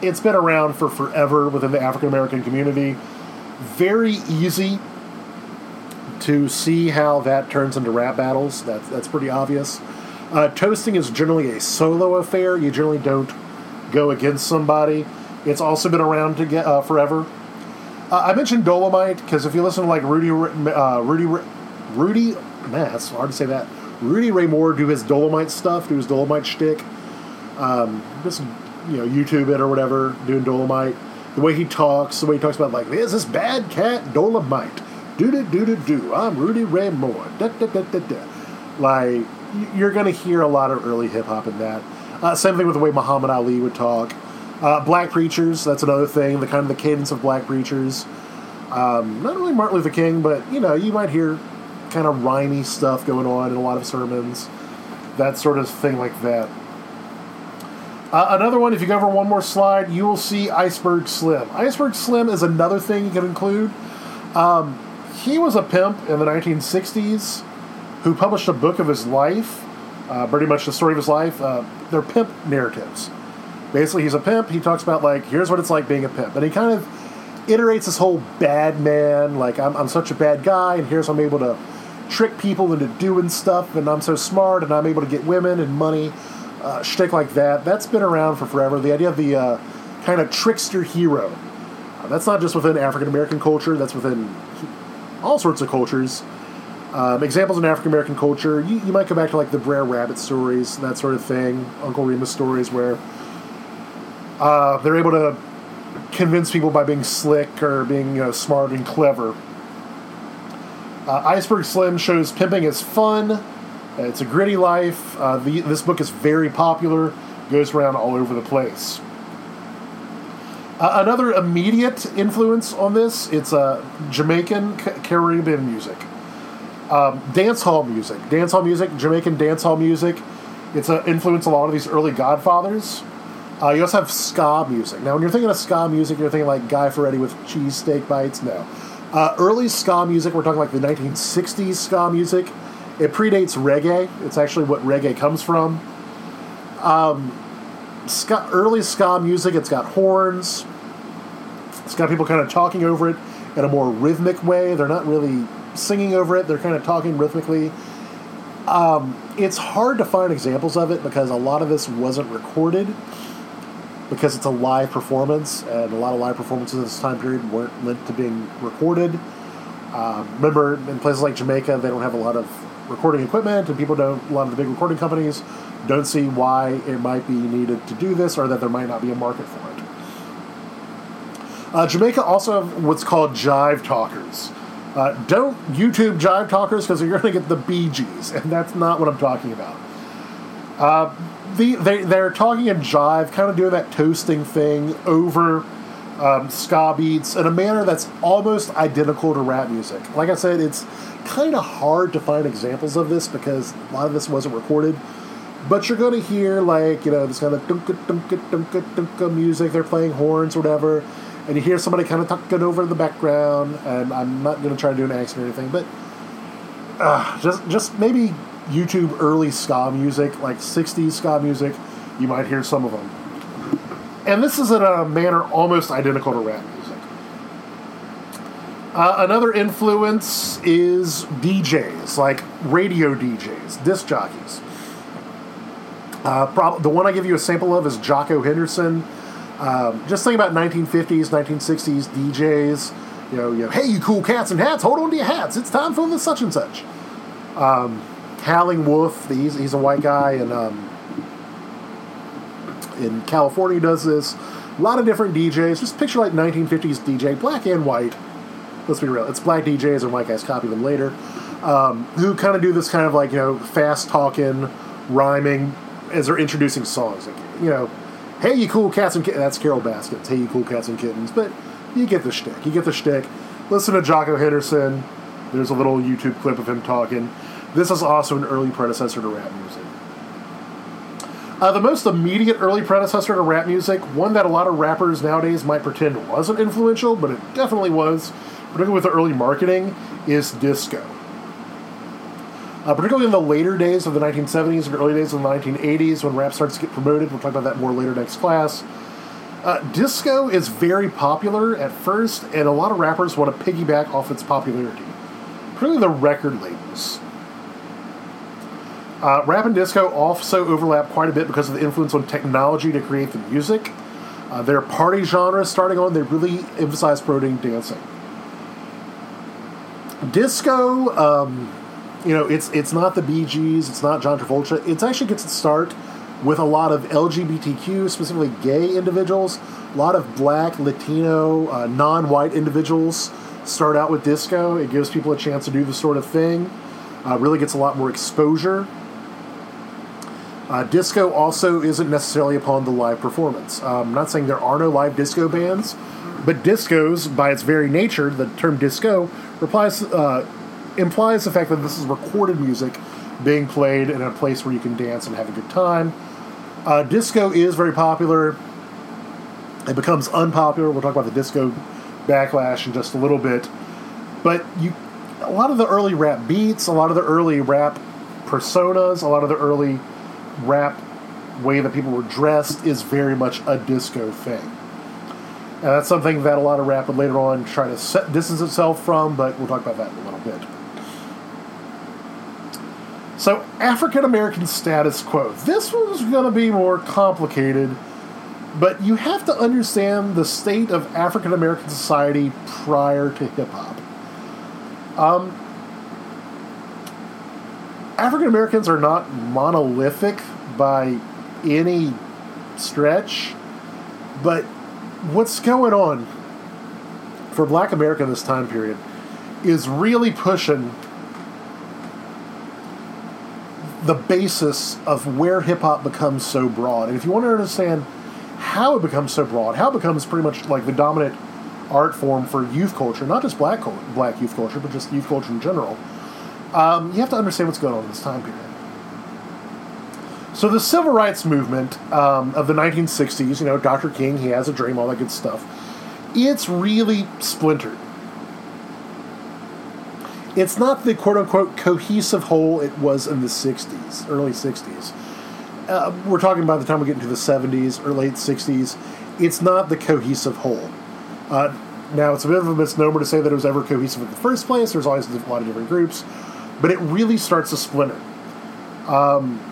it's been around for forever within the African-American community. Very easy to see how that turns into rap battles. That's, that's pretty obvious. Uh, toasting is generally a solo affair. You generally don't go against somebody. It's also been around to get, uh, forever. Uh, I mentioned Dolomite, because if you listen to like Rudy... Uh, Rudy Rudy, man, it's hard to say that. Rudy Ray Moore do his Dolomite stuff, do his Dolomite shtick. Um, just, you know, YouTube it or whatever, doing Dolomite. The way he talks, the way he talks about, like, there's this bad cat Dolomite. Do-do-do-do-do. I'm Rudy Ray Moore. Da-da-da-da-da. Like, you're going to hear a lot of early hip-hop in that. Uh, same thing with the way Muhammad Ali would talk. Uh, black preachers, that's another thing, the kind of the cadence of black preachers. Um, not really Martin Luther King, but, you know, you might hear kind of rhymey stuff going on in a lot of sermons, that sort of thing like that. Uh, another one, if you go over one more slide, you will see Iceberg Slim. Iceberg Slim is another thing you can include. Um, he was a pimp in the nineteen sixties who published a book of his life, uh, pretty much the story of his life. Uh, they're pimp narratives. Basically, he's a pimp. He talks about, like, here's what it's like being a pimp. And he kind of iterates this whole bad man, like, I'm, I'm such a bad guy, and here's how I'm able to trick people into doing stuff, and I'm so smart, and I'm able to get women and money, uh, shtick like that. That's been around for forever. The idea of the uh, kind of trickster hero. Uh, that's not just within African-American culture. That's within all sorts of cultures. Um, examples in African-American culture, you, you might go back to, like, the Brer Rabbit stories, that sort of thing, Uncle Remus stories, where uh, they're able to convince people by being slick or being, you know, smart and clever. Uh, Iceberg Slim shows pimping is fun. It's a gritty life. Uh, the, this book is very popular. Goes around all over the place. Uh, another immediate influence on this, it's uh, Jamaican C- Caribbean music. Um, dance hall music. Dance hall music, Jamaican dance hall music. It's uh, influenced a lot of these early Godfathers. Uh, you also have ska music. Now, when you're thinking of ska music, you're thinking like Guy Fieri with cheesesteak bites? No. Uh, early ska music, we're talking like the nineteen sixties ska music. It predates reggae. It's actually what reggae comes from. Um, ska, early ska music, it's got horns. It's got people kind of talking over it in a more rhythmic way. They're not really singing over it. They're kind of talking rhythmically. Um, it's hard to find examples of it because a lot of this wasn't recorded, because it's a live performance, and a lot of live performances in this time period weren't linked to being recorded. Um, remember, in places like Jamaica, they don't have a lot of recording equipment, and people don't, a lot of the big recording companies don't see why it might be needed to do this, or that there might not be a market for it. Uh, Jamaica also have what's called Jive talkers. Uh, don't YouTube Jive talkers, because you're going to get the Bee Gees, and that's not what I'm talking about. Uh, The, they, they're talking in jive, kind of doing that toasting thing over um, ska beats in a manner that's almost identical to rap music. Like I said, it's kind of hard to find examples of this because a lot of this wasn't recorded. But you're going to hear, like, you know, this kind of dunka dunka dunka dunka music. They're playing horns or whatever. And you hear somebody kind of talking over in the background. And I'm not going to try to do an accent or anything, but uh, just just maybe YouTube early ska music, like sixties ska music, you might hear some of them. And this is in a manner almost identical to rap music. Uh, another influence is D Js, like radio D Js, disc jockeys. Uh, prob- the one I give you a sample of is Jocko Henderson. Um, just think about nineteen fifties, nineteen sixties D Js. You know, you know, hey, you cool cats and hats, hold on to your hats. It's time for the such and such. Um, Howling Wolf, he's, he's a white guy, and um, in California does this. A lot of different D Js. Just picture like nineteen fifties D J, black and white. Let's be real. It's black D Js and white guys copy them later. Um, who kind of do this kind of like, you know, fast talking, rhyming as they're introducing songs. Like, you know, hey, you cool cats and kittens. That's Carole Baskins. Hey, you cool cats and kittens. But you get the shtick. You get the shtick. Listen to Jocko Henderson. There's a little YouTube clip of him talking. This is also an early predecessor to rap music. Uh, the most immediate early predecessor to rap music, one that a lot of rappers nowadays might pretend wasn't influential, but it definitely was, particularly with the early marketing, is disco. Uh, particularly in the later days of the nineteen seventies and early days of the nineteen eighties, when rap starts to get promoted. We'll talk about that more later next class. Uh, disco is very popular at first, and a lot of rappers want to piggyback off its popularity, particularly the record labels. Uh, rap and disco also overlap quite a bit because of the influence on technology to create the music. Uh, their party genres starting on, they really emphasize promoting dancing. Disco, um, you know, it's it's not the Bee Gees, it's not John Travolta. It actually gets its start with a lot of L G B T Q, specifically gay individuals, a lot of black, Latino, uh, non-white individuals start out with disco. It gives people a chance to do this sort of thing. Uh, really gets a lot more exposure. Uh, disco also isn't necessarily upon the live performance. Um, I'm not saying there are no live disco bands, but discos, by its very nature, the term disco, replies, uh, implies the fact that this is recorded music being played in a place where you can dance and have a good time. Uh, disco is very popular. It becomes unpopular. We'll talk about the disco backlash in just a little bit. But you, a lot of the early rap beats, a lot of the early rap personas, a lot of the early rap way that people were dressed is very much a disco thing. And that's something that a lot of rap would later on try to set, distance itself from, but we'll talk about that in a little bit. So, African-American status quo. This one's going to be more complicated, but you have to understand the state of African-American society prior to hip-hop. Um... African Americans are not monolithic by any stretch, but what's going on for Black America in this time period is really pushing the basis of where hip-hop becomes so broad. And if you want to understand how it becomes so broad, how it becomes pretty much like the dominant art form for youth culture, not just black, black youth culture, but just youth culture in general, Um, you have to understand what's going on in this time period. So the civil rights movement um, of the nineteen sixties, you know, Doctor King, he has a dream, all that good stuff. It's really splintered. It's not the quote-unquote cohesive whole it was in the sixties, early sixties. Uh, we're talking by the time we get into the seventies or late sixties. It's not the cohesive whole. Uh, now, it's a bit of a misnomer to say that it was ever cohesive in the first place. There's always a lot of different groups. But it really starts to splinter. Um,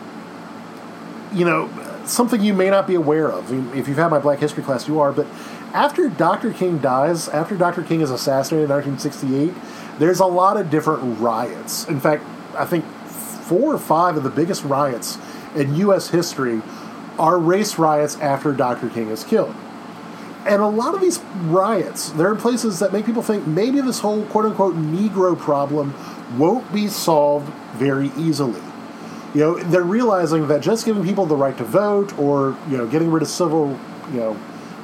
you know, something you may not be aware of. If you've had my Black History class, you are. But after Doctor King dies, after Doctor King is assassinated in nineteen sixty-eight, there's a lot of different riots. In fact, I think four or five of the biggest riots in U S history are race riots after Doctor King is killed. And a lot of these riots, they're in places that make people think maybe this whole quote-unquote Negro problem won't be solved very easily. You know, they're realizing that just giving people the right to vote or, you know, getting rid of civil, you know,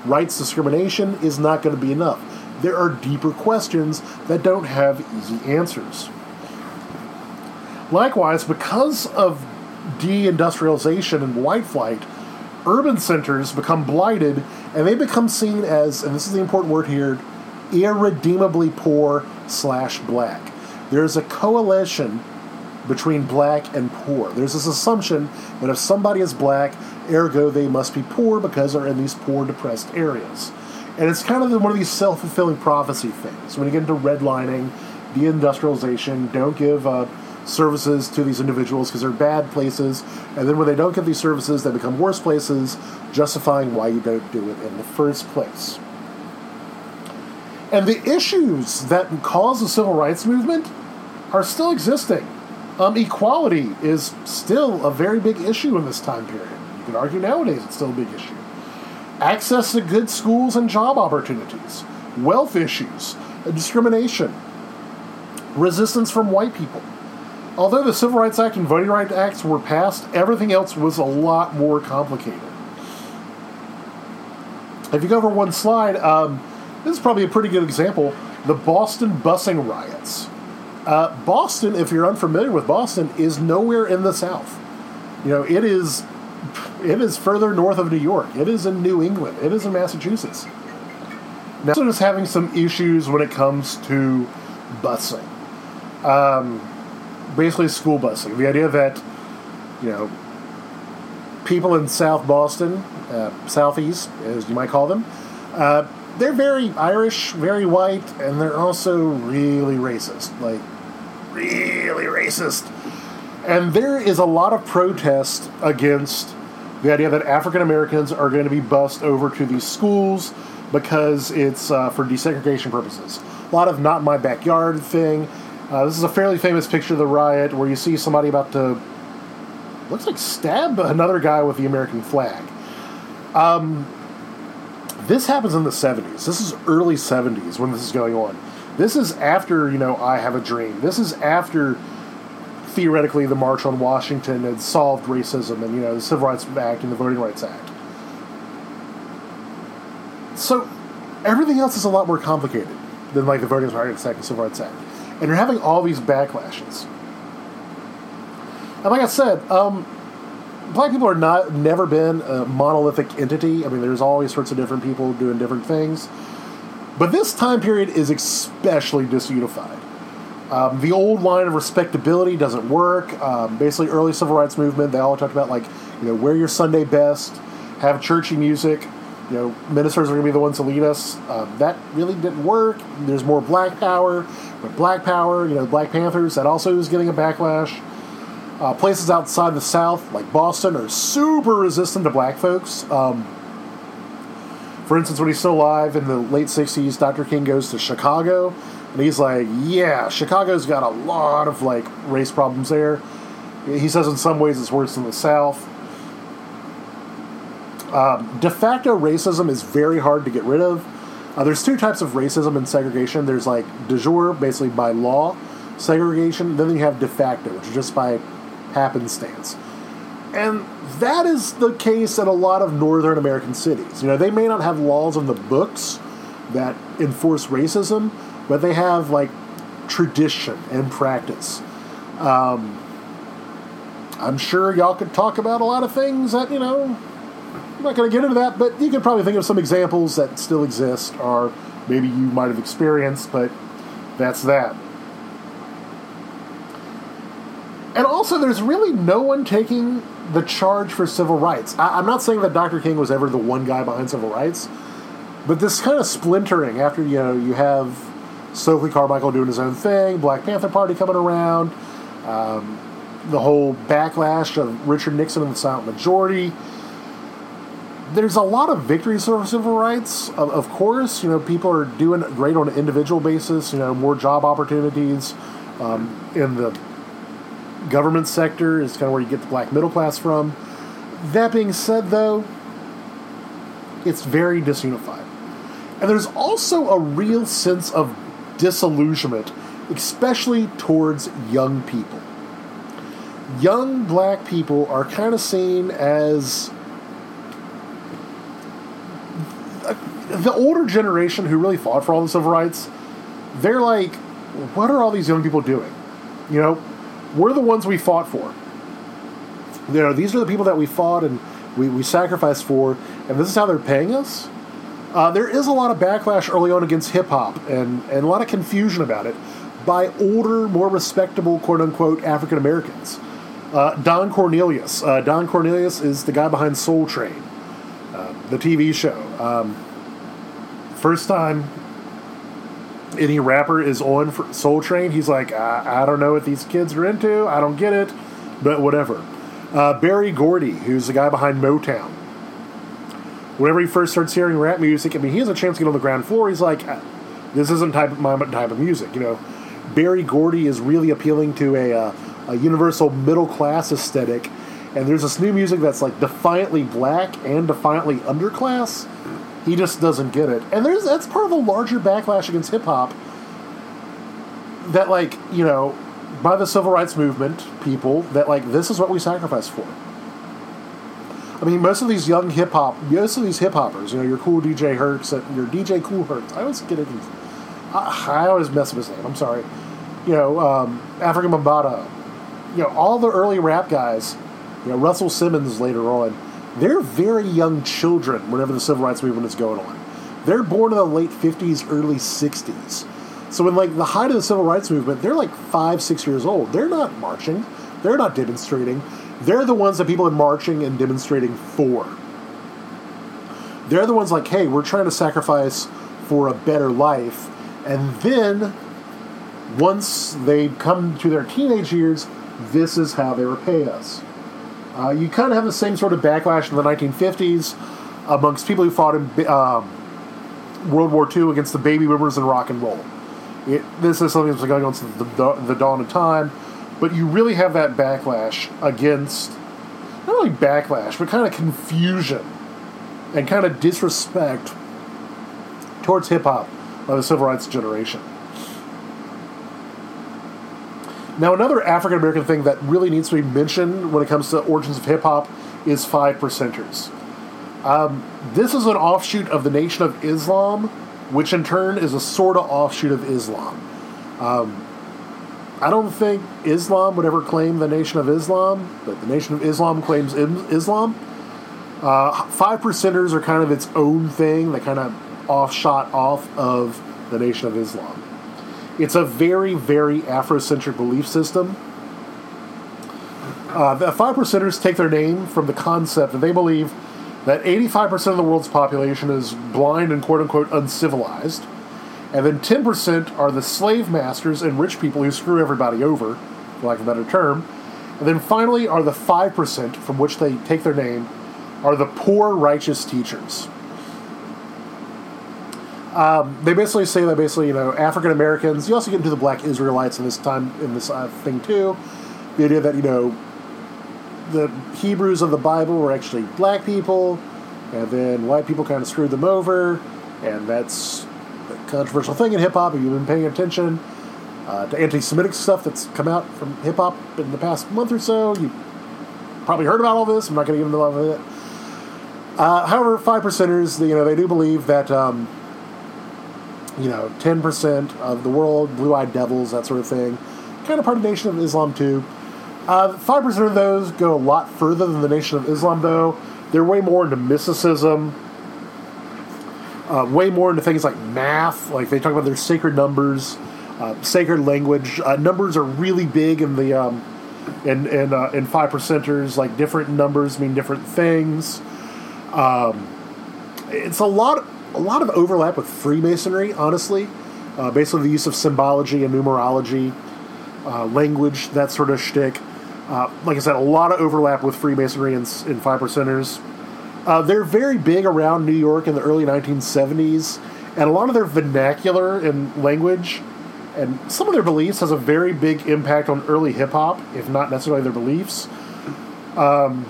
rights discrimination is not going to be enough. There are deeper questions that don't have easy answers. Likewise, because of deindustrialization and white flight, urban centers become blighted, and they become seen as, and this is the important word here, irredeemably poor slash black. There's a coalition between black and poor. There's this assumption that if somebody is black, ergo they must be poor because they're in these poor, depressed areas. And it's kind of one of these self-fulfilling prophecy things. When you get into redlining, deindustrialization, don't give uh, services to these individuals because they're bad places. And then when they don't get these services, they become worse places, justifying why you don't do it in the first place. And the issues that caused the civil rights movement are still existing. Um, equality is still a very big issue in this time period. You can argue nowadays it's still a big issue. Access to good schools and job opportunities, wealth issues, discrimination, resistance from white people. Although the Civil Rights Act and Voting Rights Acts were passed, everything else was a lot more complicated. If you go over one slide, um, this is probably a pretty good example, the Boston busing riots. Uh, Boston, if you're unfamiliar with Boston, is nowhere in the South. You know, it is it is further north of New York. It is in New England. It is in Massachusetts. Now, Boston is having some issues when it comes to busing. Um, basically school busing. The idea that, you know, people in South Boston, uh, Southeast, as you might call them, uh, they're very Irish, very white, and they're also really racist. Like, really racist. And there is a lot of protest against the idea that African Americans are going to be bused over to these schools because it's uh, for desegregation purposes. A lot of not in my backyard thing. Uh, this is a fairly famous picture of the riot where you see somebody about to, looks like stab another guy with the American flag. Um, this happens in the seventies. This is early seventies when this is going on. This is after, you know, I Have a Dream. This is after, theoretically, the March on Washington had solved racism and, you know, the Civil Rights Act and the Voting Rights Act. So everything else is a lot more complicated than, like, the Voting Rights Act and Civil Rights Act. And you're having all these backlashes. And like I said, um, black people are not never been a monolithic entity. I mean, there's always sorts of different people doing different things. But this time period is especially disunified. Um, the old line of respectability doesn't work. Um, basically, early civil rights movement, they all talked about, like, you know, wear your Sunday best, have churchy music. You know, ministers are going to be the ones to lead us. Um, that really didn't work. There's more black power. But black power, you know, Black Panthers, that also is getting a backlash. Uh, places outside the South, like Boston, are super resistant to black folks. Um, for instance, when he's still alive in the late sixties, Doctor King goes to Chicago. And he's like, yeah, Chicago's got a lot of, like, race problems there. He says in some ways it's worse than the South. Um, de facto racism is very hard to get rid of. Uh, there's two types of racism and segregation. There's, like, de jure, basically by law, segregation. Then you have de facto, which is just by happenstance. And that is the case in a lot of northern American cities. You know, they may not have laws on the books that enforce racism, but they have, like, tradition and practice. Um, I'm sure y'all could talk about a lot of things that, you know... I'm not going to get into that, but you can probably think of some examples that still exist or maybe you might have experienced, but that's that. And also, there's really no one taking the charge for civil rights. I- I'm not saying that Doctor King was ever the one guy behind civil rights, but this kind of splintering after, you know, you have Stokely Carmichael doing his own thing, Black Panther Party coming around, um, the whole backlash of Richard Nixon and the silent majority. There's a lot of victories for civil rights, of, of course. You know, people are doing great on an individual basis. You know, more job opportunities um, in the government sector is kind of where you get the black middle class from. That being said, though, it's very disunified. And there's also a real sense of disillusionment, especially towards young people. Young black people are kind of seen as... the older generation who really fought for all the civil rights, they're like, what are all these young people doing? You know, we're the ones we fought for. You know, these are the people that we fought and we, we sacrificed for, and this is how they're paying us? Uh, there is a lot of backlash early on against hip-hop and, and a lot of confusion about it by older, more respectable, quote-unquote, African Americans. Uh, Don Cornelius. Uh, Don Cornelius is the guy behind Soul Train, uh, the T V show. Um... First time any rapper is on for Soul Train, he's like, I, I don't know what these kids are into. I don't get it, but whatever. Uh, Barry Gordy, who's the guy behind Motown. Whenever he first starts hearing rap music, I mean, he has a chance to get on the ground floor. He's like, this isn't type of my type of music, you know. Barry Gordy is really appealing to a, uh, a universal middle-class aesthetic, and there's this new music that's like defiantly black and defiantly underclass. He just doesn't get it. And there's that's part of a larger backlash against hip-hop that, like, you know, by the civil rights movement people, that, like, this is what we sacrificed for. I mean, most of these young hip-hop, most of these hip-hoppers, you know, your cool D J Hercs, your D J Kool Herc, I always get it, I, I always mess up his name, I'm sorry, you know, um, Afrika Bambaataa, you know, all the early rap guys, you know, Russell Simmons later on, they're very young children whenever the civil rights movement is going on. They're born in the late fifties, early sixties. So in, like, the height of the civil rights movement, they're, like, five, six years old. They're not marching. They're not demonstrating. They're the ones that people are marching and demonstrating for. They're the ones like, hey, we're trying to sacrifice for a better life. And then, once they come to their teenage years, this is how they repay us. Uh, you kind of have the same sort of backlash in the nineteen fifties amongst people who fought in um, World War Two against the baby boomers and rock and roll. It, this is something that's been going on since the, the, the dawn of time. But you really have that backlash against, not really backlash, but kind of confusion and kind of disrespect towards hip-hop by the civil rights generation. Now, another African-American thing that really needs to be mentioned when it comes to origins of hip-hop is five percenters. Um, this is an offshoot of the Nation of Islam, which in turn is a sort of offshoot of Islam. Um... I don't think Islam would ever claim the Nation of Islam, but the Nation of Islam claims Islam. Uh, five percenters are kind of its own thing. They kind of offshot off of the Nation of Islam. It's a very, very Afrocentric belief system. Uh, the five percenters take their name from the concept that they believe that eighty-five percent of the world's population is blind and quote-unquote uncivilized. And then ten percent are the slave masters and rich people who screw everybody over, for lack of a better term. And then finally are the five percent, from which they take their name, are the poor righteous teachers. Um, they basically say that basically, you know, African Americans, you also get into the black Israelites in this time, in this uh, thing too. The idea that, you know, the Hebrews of the Bible were actually black people, and then white people kind of screwed them over, and that's controversial thing in hip-hop. If you've been paying attention uh, to anti-Semitic stuff that's come out from hip-hop in the past month or so, you probably heard about all this. I'm not going to get into all of it. Uh, however, five percenters, you know, they do believe that, um, you know, ten percent of the world, blue-eyed devils, that sort of thing, kind of part of the Nation of Islam, too. Uh, five percent of those go a lot further than the Nation of Islam, though. They're way more into mysticism, Uh, way more into things like math. Like, they talk about their sacred numbers, uh, sacred language. Uh, numbers are really big in the um, in in uh, in five percenters. Like, different numbers mean different things. Um, it's a lot a lot of overlap with Freemasonry, honestly. Uh, basically, the use of symbology and numerology, uh, language, that sort of shtick. Uh, like I said, a lot of overlap with Freemasonry and in five percenters. Uh, they're very big around New York in the early nineteen seventies, and a lot of their vernacular and language and some of their beliefs has a very big impact on early hip-hop, if not necessarily their beliefs. Um,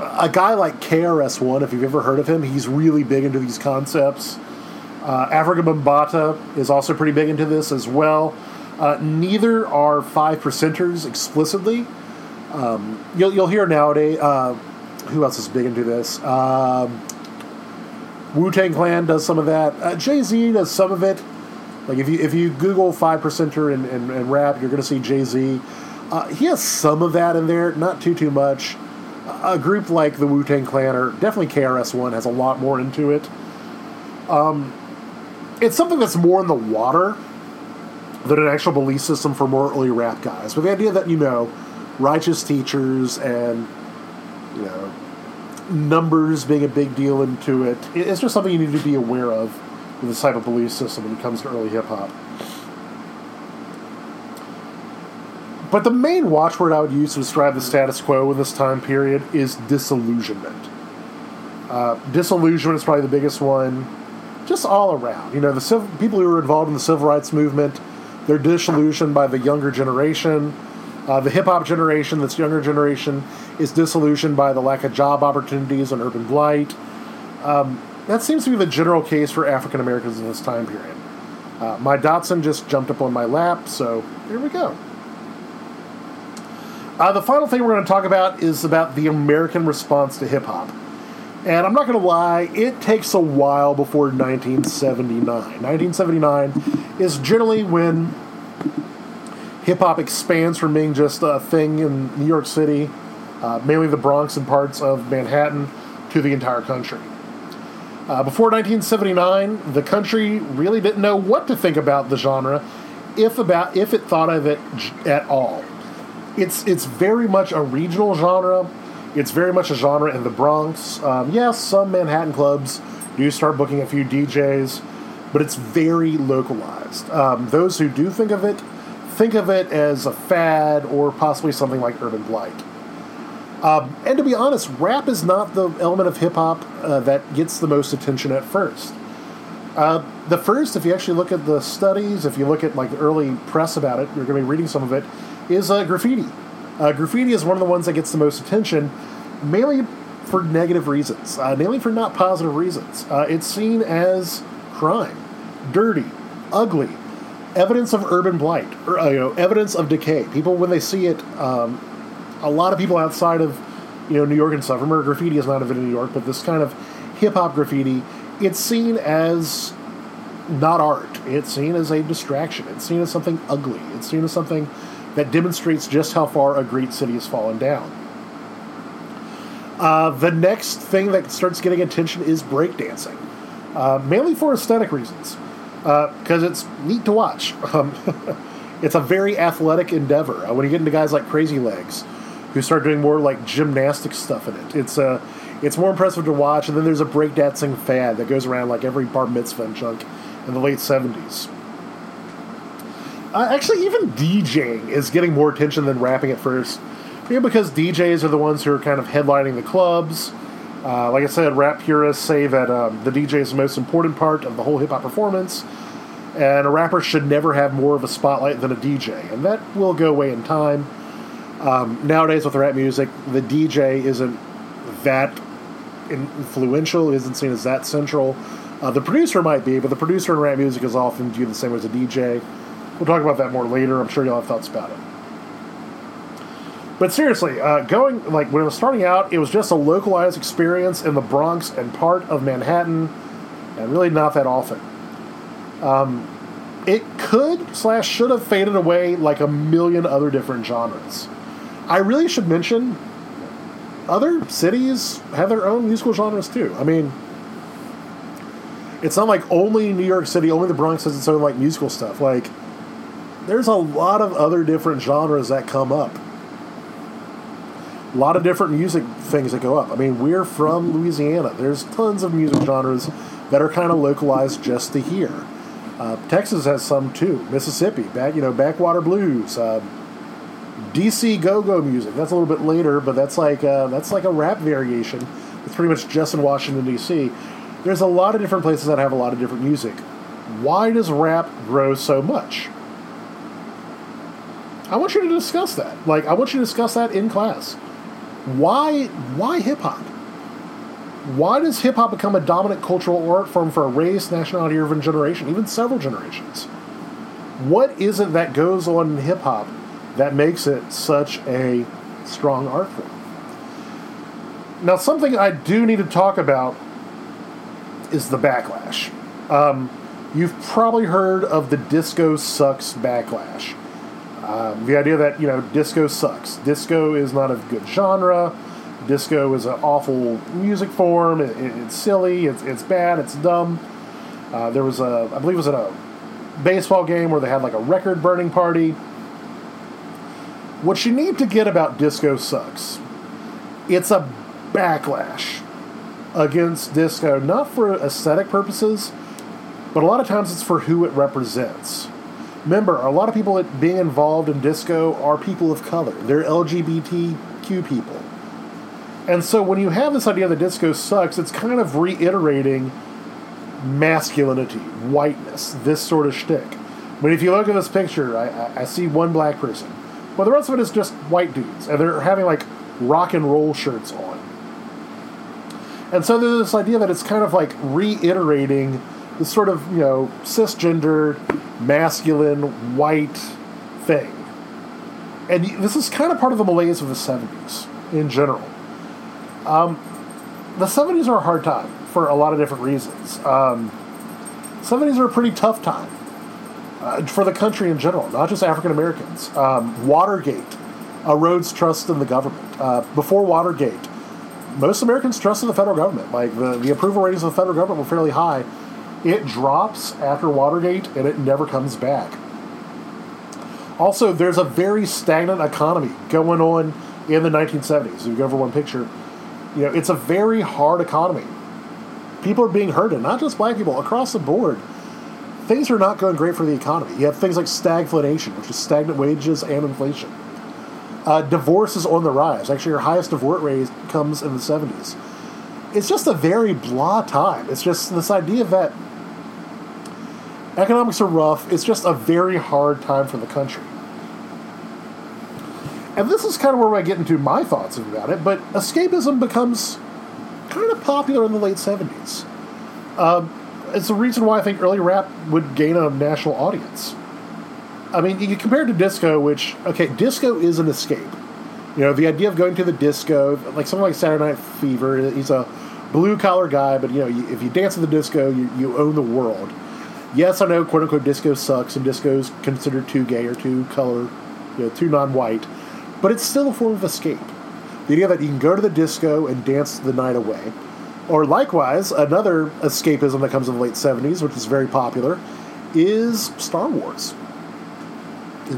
a guy like K R S One, if you've ever heard of him, he's really big into these concepts. Uh, Afrika Bambaataa is also pretty big into this as well. Uh, neither are five percenters explicitly. Um, you'll, you'll hear nowadays... Uh, Who else is big into this? Um, Wu-Tang Clan does some of that. Uh, Jay-Z does some of it. Like, if you if you Google five percenter and, and, and rap, you're going to see Jay-Z. Uh, he has some of that in there, not too, too much. A group like the Wu-Tang Clan, or definitely K R S One, has a lot more into it. Um, it's something that's more in the water than an actual belief system for more early rap guys. But the idea that, you know, righteous teachers and... you know, numbers being a big deal into it. It's just something you need to be aware of this type of belief system when it comes to early hip-hop. But the main watchword I would use to describe the status quo in this time period is disillusionment. Uh, disillusionment is probably the biggest one, just all around. You know, the civil, people who were involved in the civil rights movement, they're disillusioned by the younger generation. Uh, the hip-hop generation, this younger generation, is disillusioned by the lack of job opportunities and urban blight. Um, that seems to be the general case for African Americans in this time period. Uh, my Datsun just jumped up on my lap, so here we go. Uh, the final thing we're going to talk about is about the American response to hip-hop. And I'm not going to lie, it takes a while before nineteen seventy-nine. nineteen seventy-nine is generally when hip-hop expands from being just a thing in New York City, uh, mainly the Bronx and parts of Manhattan, to the entire country. Uh, before nineteen seventy-nine, the country really didn't know what to think about the genre, if about if it thought of it at all. It's it's very much a regional genre. It's very much a genre in the Bronx. Um, yes, yeah, some Manhattan clubs do start booking a few D Js, but it's very localized. Um, those who do think of it, think of it as a fad or possibly something like urban blight. Um, and to be honest, rap is not the element of hip-hop uh, that gets the most attention at first. Uh, the first, if you actually look at the studies, if you look at like the early press about it, you're going to be reading some of it, is uh, graffiti. Uh, graffiti is one of the ones that gets the most attention, mainly for negative reasons, uh, mainly for not positive reasons. Uh, it's seen as crime, dirty, ugly, evidence of urban blight, or, uh, you know, evidence of decay. People, when they see it, um, a lot of people outside of, you know, New York and stuff. Remember, graffiti is not even in New York, but this kind of hip hop graffiti, it's seen as not art. It's seen as a distraction. It's seen as something ugly. It's seen as something that demonstrates just how far a great city has fallen down. Uh, the next thing that starts getting attention is breakdancing, uh, mainly for aesthetic reasons, because uh, it's neat to watch. Um, it's a very athletic endeavor. Uh, when you get into guys like Crazy Legs, who start doing more like gymnastic stuff in it, it's uh, it's more impressive to watch. And then there's a breakdancing fad that goes around like every bar mitzvah and junk in the late seventies. Uh, actually, even DJing is getting more attention than rapping at first, yeah, because D Js are the ones who are kind of headlining the clubs. Uh, like I said, rap purists say that um, the D J is the most important part of the whole hip-hop performance, and a rapper should never have more of a spotlight than a D J, and that will go away in time. Um, nowadays, with rap music, the D J isn't that influential, isn't seen as that central. Uh, the producer might be, but the producer in rap music is often viewed the same way as a D J. We'll talk about that more later. I'm sure you'll have thoughts about it. But seriously, uh, going like when it was starting out, it was just a localized experience in the Bronx and part of Manhattan, and really not that often. Um, it could slash should have faded away like a million other different genres. I really should mention other cities have their own musical genres too. I mean, it's not like only New York City, only the Bronx has its own like musical stuff. Like, there's a lot of other different genres that come up. A lot of different music things that go up. I mean, we're from Louisiana. There's tons of music genres that are kind of localized just to here. Uh, Texas has some too. Mississippi, back you know, backwater blues. Uh, D C go-go music. That's a little bit later, but that's like uh, that's like a rap variation. It's pretty much just in Washington, D C. There's a lot of different places that have a lot of different music. Why does rap grow so much? I want you to discuss that. Like, I want you to discuss that in class. Why, why hip-hop? Why does hip-hop become a dominant cultural art form for a race, nationality, or even generation, even several generations? What is it that goes on in hip-hop that makes it such a strong art form? Now, something I do need to talk about is the backlash. Um, you've probably heard of the disco sucks backlash. Um, the idea that, you know, disco sucks. Disco is not a good genre. Disco is an awful music form. It, it, it's silly. It's it's bad. It's dumb. Uh, there was a, I believe it was at a baseball game where they had like a record burning party. What you need to get about disco sucks, it's a backlash against disco, not for aesthetic purposes, But a lot of times it's for who it represents. Remember, a lot of people that being involved in disco are people of color. They're L G B T Q people. And so when you have this idea that disco sucks, it's kind of reiterating masculinity, whiteness, this sort of shtick. But if you look at this picture, I, I, I see one black person. Well, the rest of it is just white dudes, and they're having, like, rock and roll shirts on. And so there's this idea that it's kind of, like, reiterating this sort of, you know, cisgender, masculine, white thing. And this is kind of part of the malaise of the seventies in general. Um, the seventies are a hard time for a lot of different reasons. Um, seventies are a pretty tough time. Uh, for the country in general, not just African Americans. Um, Watergate erodes trust in the government. Uh, before Watergate, most Americans trusted the federal government. Like the, the approval ratings of the federal government were fairly high. It drops after Watergate, and it never comes back. Also, there's a very stagnant economy going on in the nineteen seventies. If you go for one picture, you know it's a very hard economy. People are being hurted, not just black people, across the board. Things are not going great for the economy. You have things like stagflation, which is stagnant wages and inflation. Uh, divorce is on the rise. Actually, your highest divorce rate comes in the seventies. It's just a very blah time. It's just this idea that economics are rough. It's just a very hard time for the country. And this is kind of where I get into my thoughts about it, but escapism becomes kind of popular in the late seventies. Um... It's the reason why I think early rap would gain a national audience. I mean, you compare it to disco, which, okay, disco is an escape. You know, the idea of going to the disco, like something like Saturday Night Fever, he's a blue-collar guy, but, you know, if you dance at the disco, you, you own the world. Yes, I know, quote-unquote, disco sucks, and disco's considered too gay or too color, you know, too non-white, but it's still a form of escape. The idea that you can go to the disco and dance the night away. Or likewise, another escapism that comes in the late seventies, which is very popular, is Star Wars.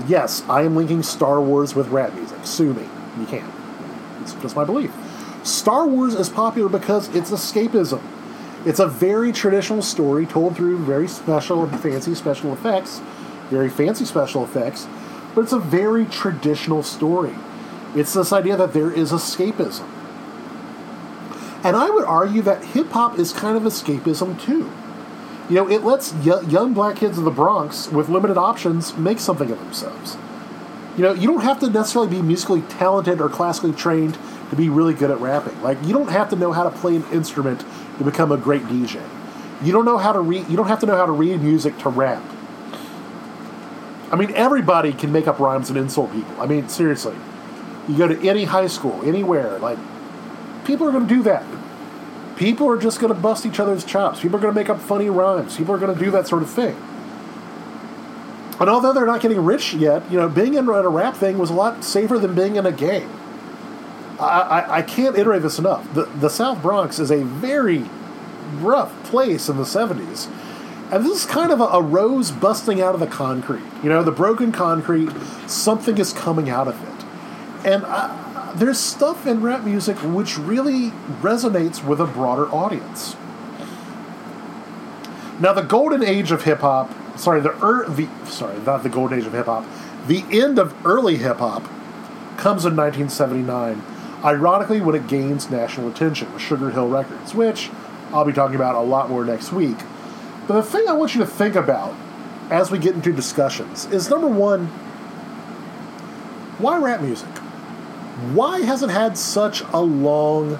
Yes, I am linking Star Wars with rap music. Sue me. You can't. It's just my belief. Star Wars is popular because it's escapism. It's a very traditional story told through very special and fancy special effects, very fancy special effects, but it's a very traditional story. It's this idea that there is escapism. And I would argue that hip-hop is kind of escapism, too. You know, it lets y- young black kids of the Bronx, with limited options, make something of themselves. You know, you don't have to necessarily be musically talented or classically trained to be really good at rapping. Like, you don't have to know how to play an instrument to become a great D J. You don't know how to read. You don't have to know how to read music to rap. I mean, everybody can make up rhymes and insult people. I mean, seriously. You go to any high school, anywhere, like... People are going to do that. People are just going to bust each other's chops. People are going to make up funny rhymes. People are going to do that sort of thing. And although they're not getting rich yet, you know, being in a rap thing was a lot safer than being in a gang. I, I, I can't iterate this enough. The, the South Bronx is a very rough place in the seventies. And this is kind of a, a rose busting out of the concrete. You know, the broken concrete, something is coming out of it. And I... There's stuff in rap music which really resonates with a broader audience. Now, the golden age of hip-hop... Sorry, the, er, the sorry, not the golden age of hip-hop. The end of early hip-hop comes in nineteen seventy-nine, ironically when it gains national attention with Sugar Hill Records, which I'll be talking about a lot more next week. But the thing I want you to think about as we get into discussions is, number one, why rap music? Why has it had such a long,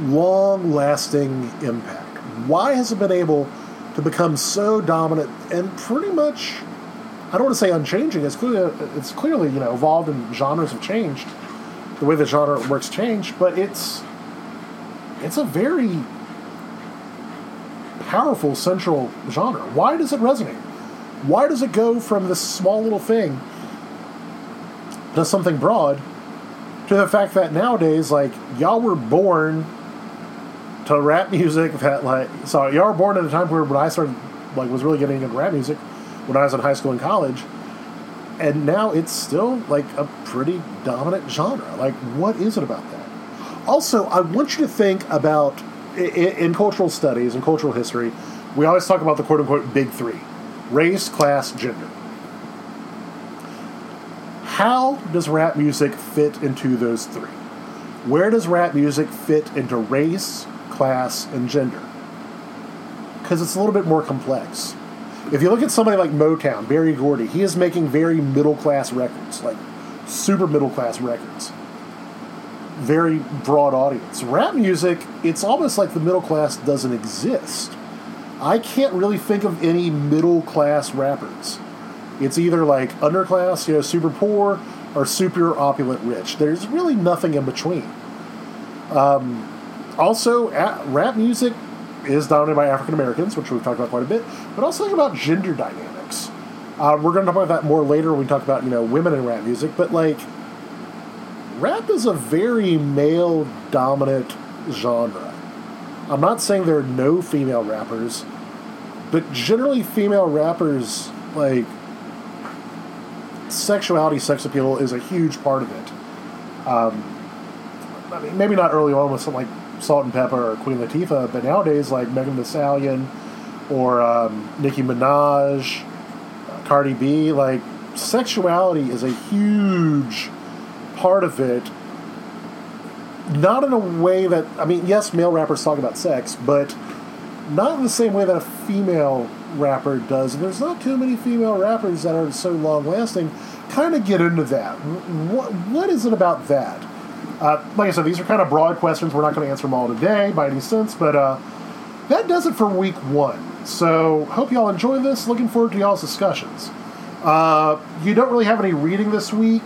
long-lasting impact? Why has it been able to become so dominant and pretty much, I don't want to say unchanging, it's clearly, it's clearly you know, evolved and genres have changed, the way the genre works changed, but it's, it's a very powerful central genre. Why does it resonate? Why does it go from this small little thing does something broad to the fact that nowadays, like, y'all were born to rap music that, like, sorry, y'all were born at a time where when I started, like, was really getting into rap music when I was in high school and college, and now it's still, like, a pretty dominant genre. Like, what is it about that? Also, I want you to think about in, in cultural studies and cultural history, we always talk about the quote-unquote big three: race, class, gender. How does rap music fit into those three? Where does rap music fit into race, class, and gender? Because it's a little bit more complex. If you look at somebody like Motown, Berry Gordy, he is making very middle-class records, like super middle-class records. Very broad audience. Rap music, it's almost like the middle class doesn't exist. I can't really think of any middle-class rappers. It's either like underclass, you know, super poor, or super opulent rich. There's really nothing in between. Um, also, at, rap music is dominated by African Americans, which we've talked about quite a bit, but also think about gender dynamics. Uh, we're going to talk about that more later when we talk about, you know, women in rap music, but like, rap is a very male-dominant genre. I'm not saying there are no female rappers, but generally female rappers, like, sexuality, sex appeal is a huge part of it. Um, I mean, maybe not early on with something like Salt and Pepper or Queen Latifah, but nowadays, like Megan Thee Stallion or um, Nicki Minaj, uh, Cardi B, like, sexuality is a huge part of it. Not in a way that, I mean, yes, male rappers talk about sex, but not in the same way that a female rapper does. And there's not too many female rappers that are so long-lasting. Kind of get into that. What, what is it about that? Uh, like I said, these are kind of broad questions. We're not going to answer them all today by any sense, but uh, that does it for week one. So, hope y'all enjoy this. Looking forward to y'all's discussions. Uh, you don't really have any reading this week.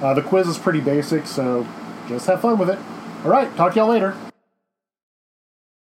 Uh, the quiz is pretty basic, so just have fun with it. All right, talk to y'all later.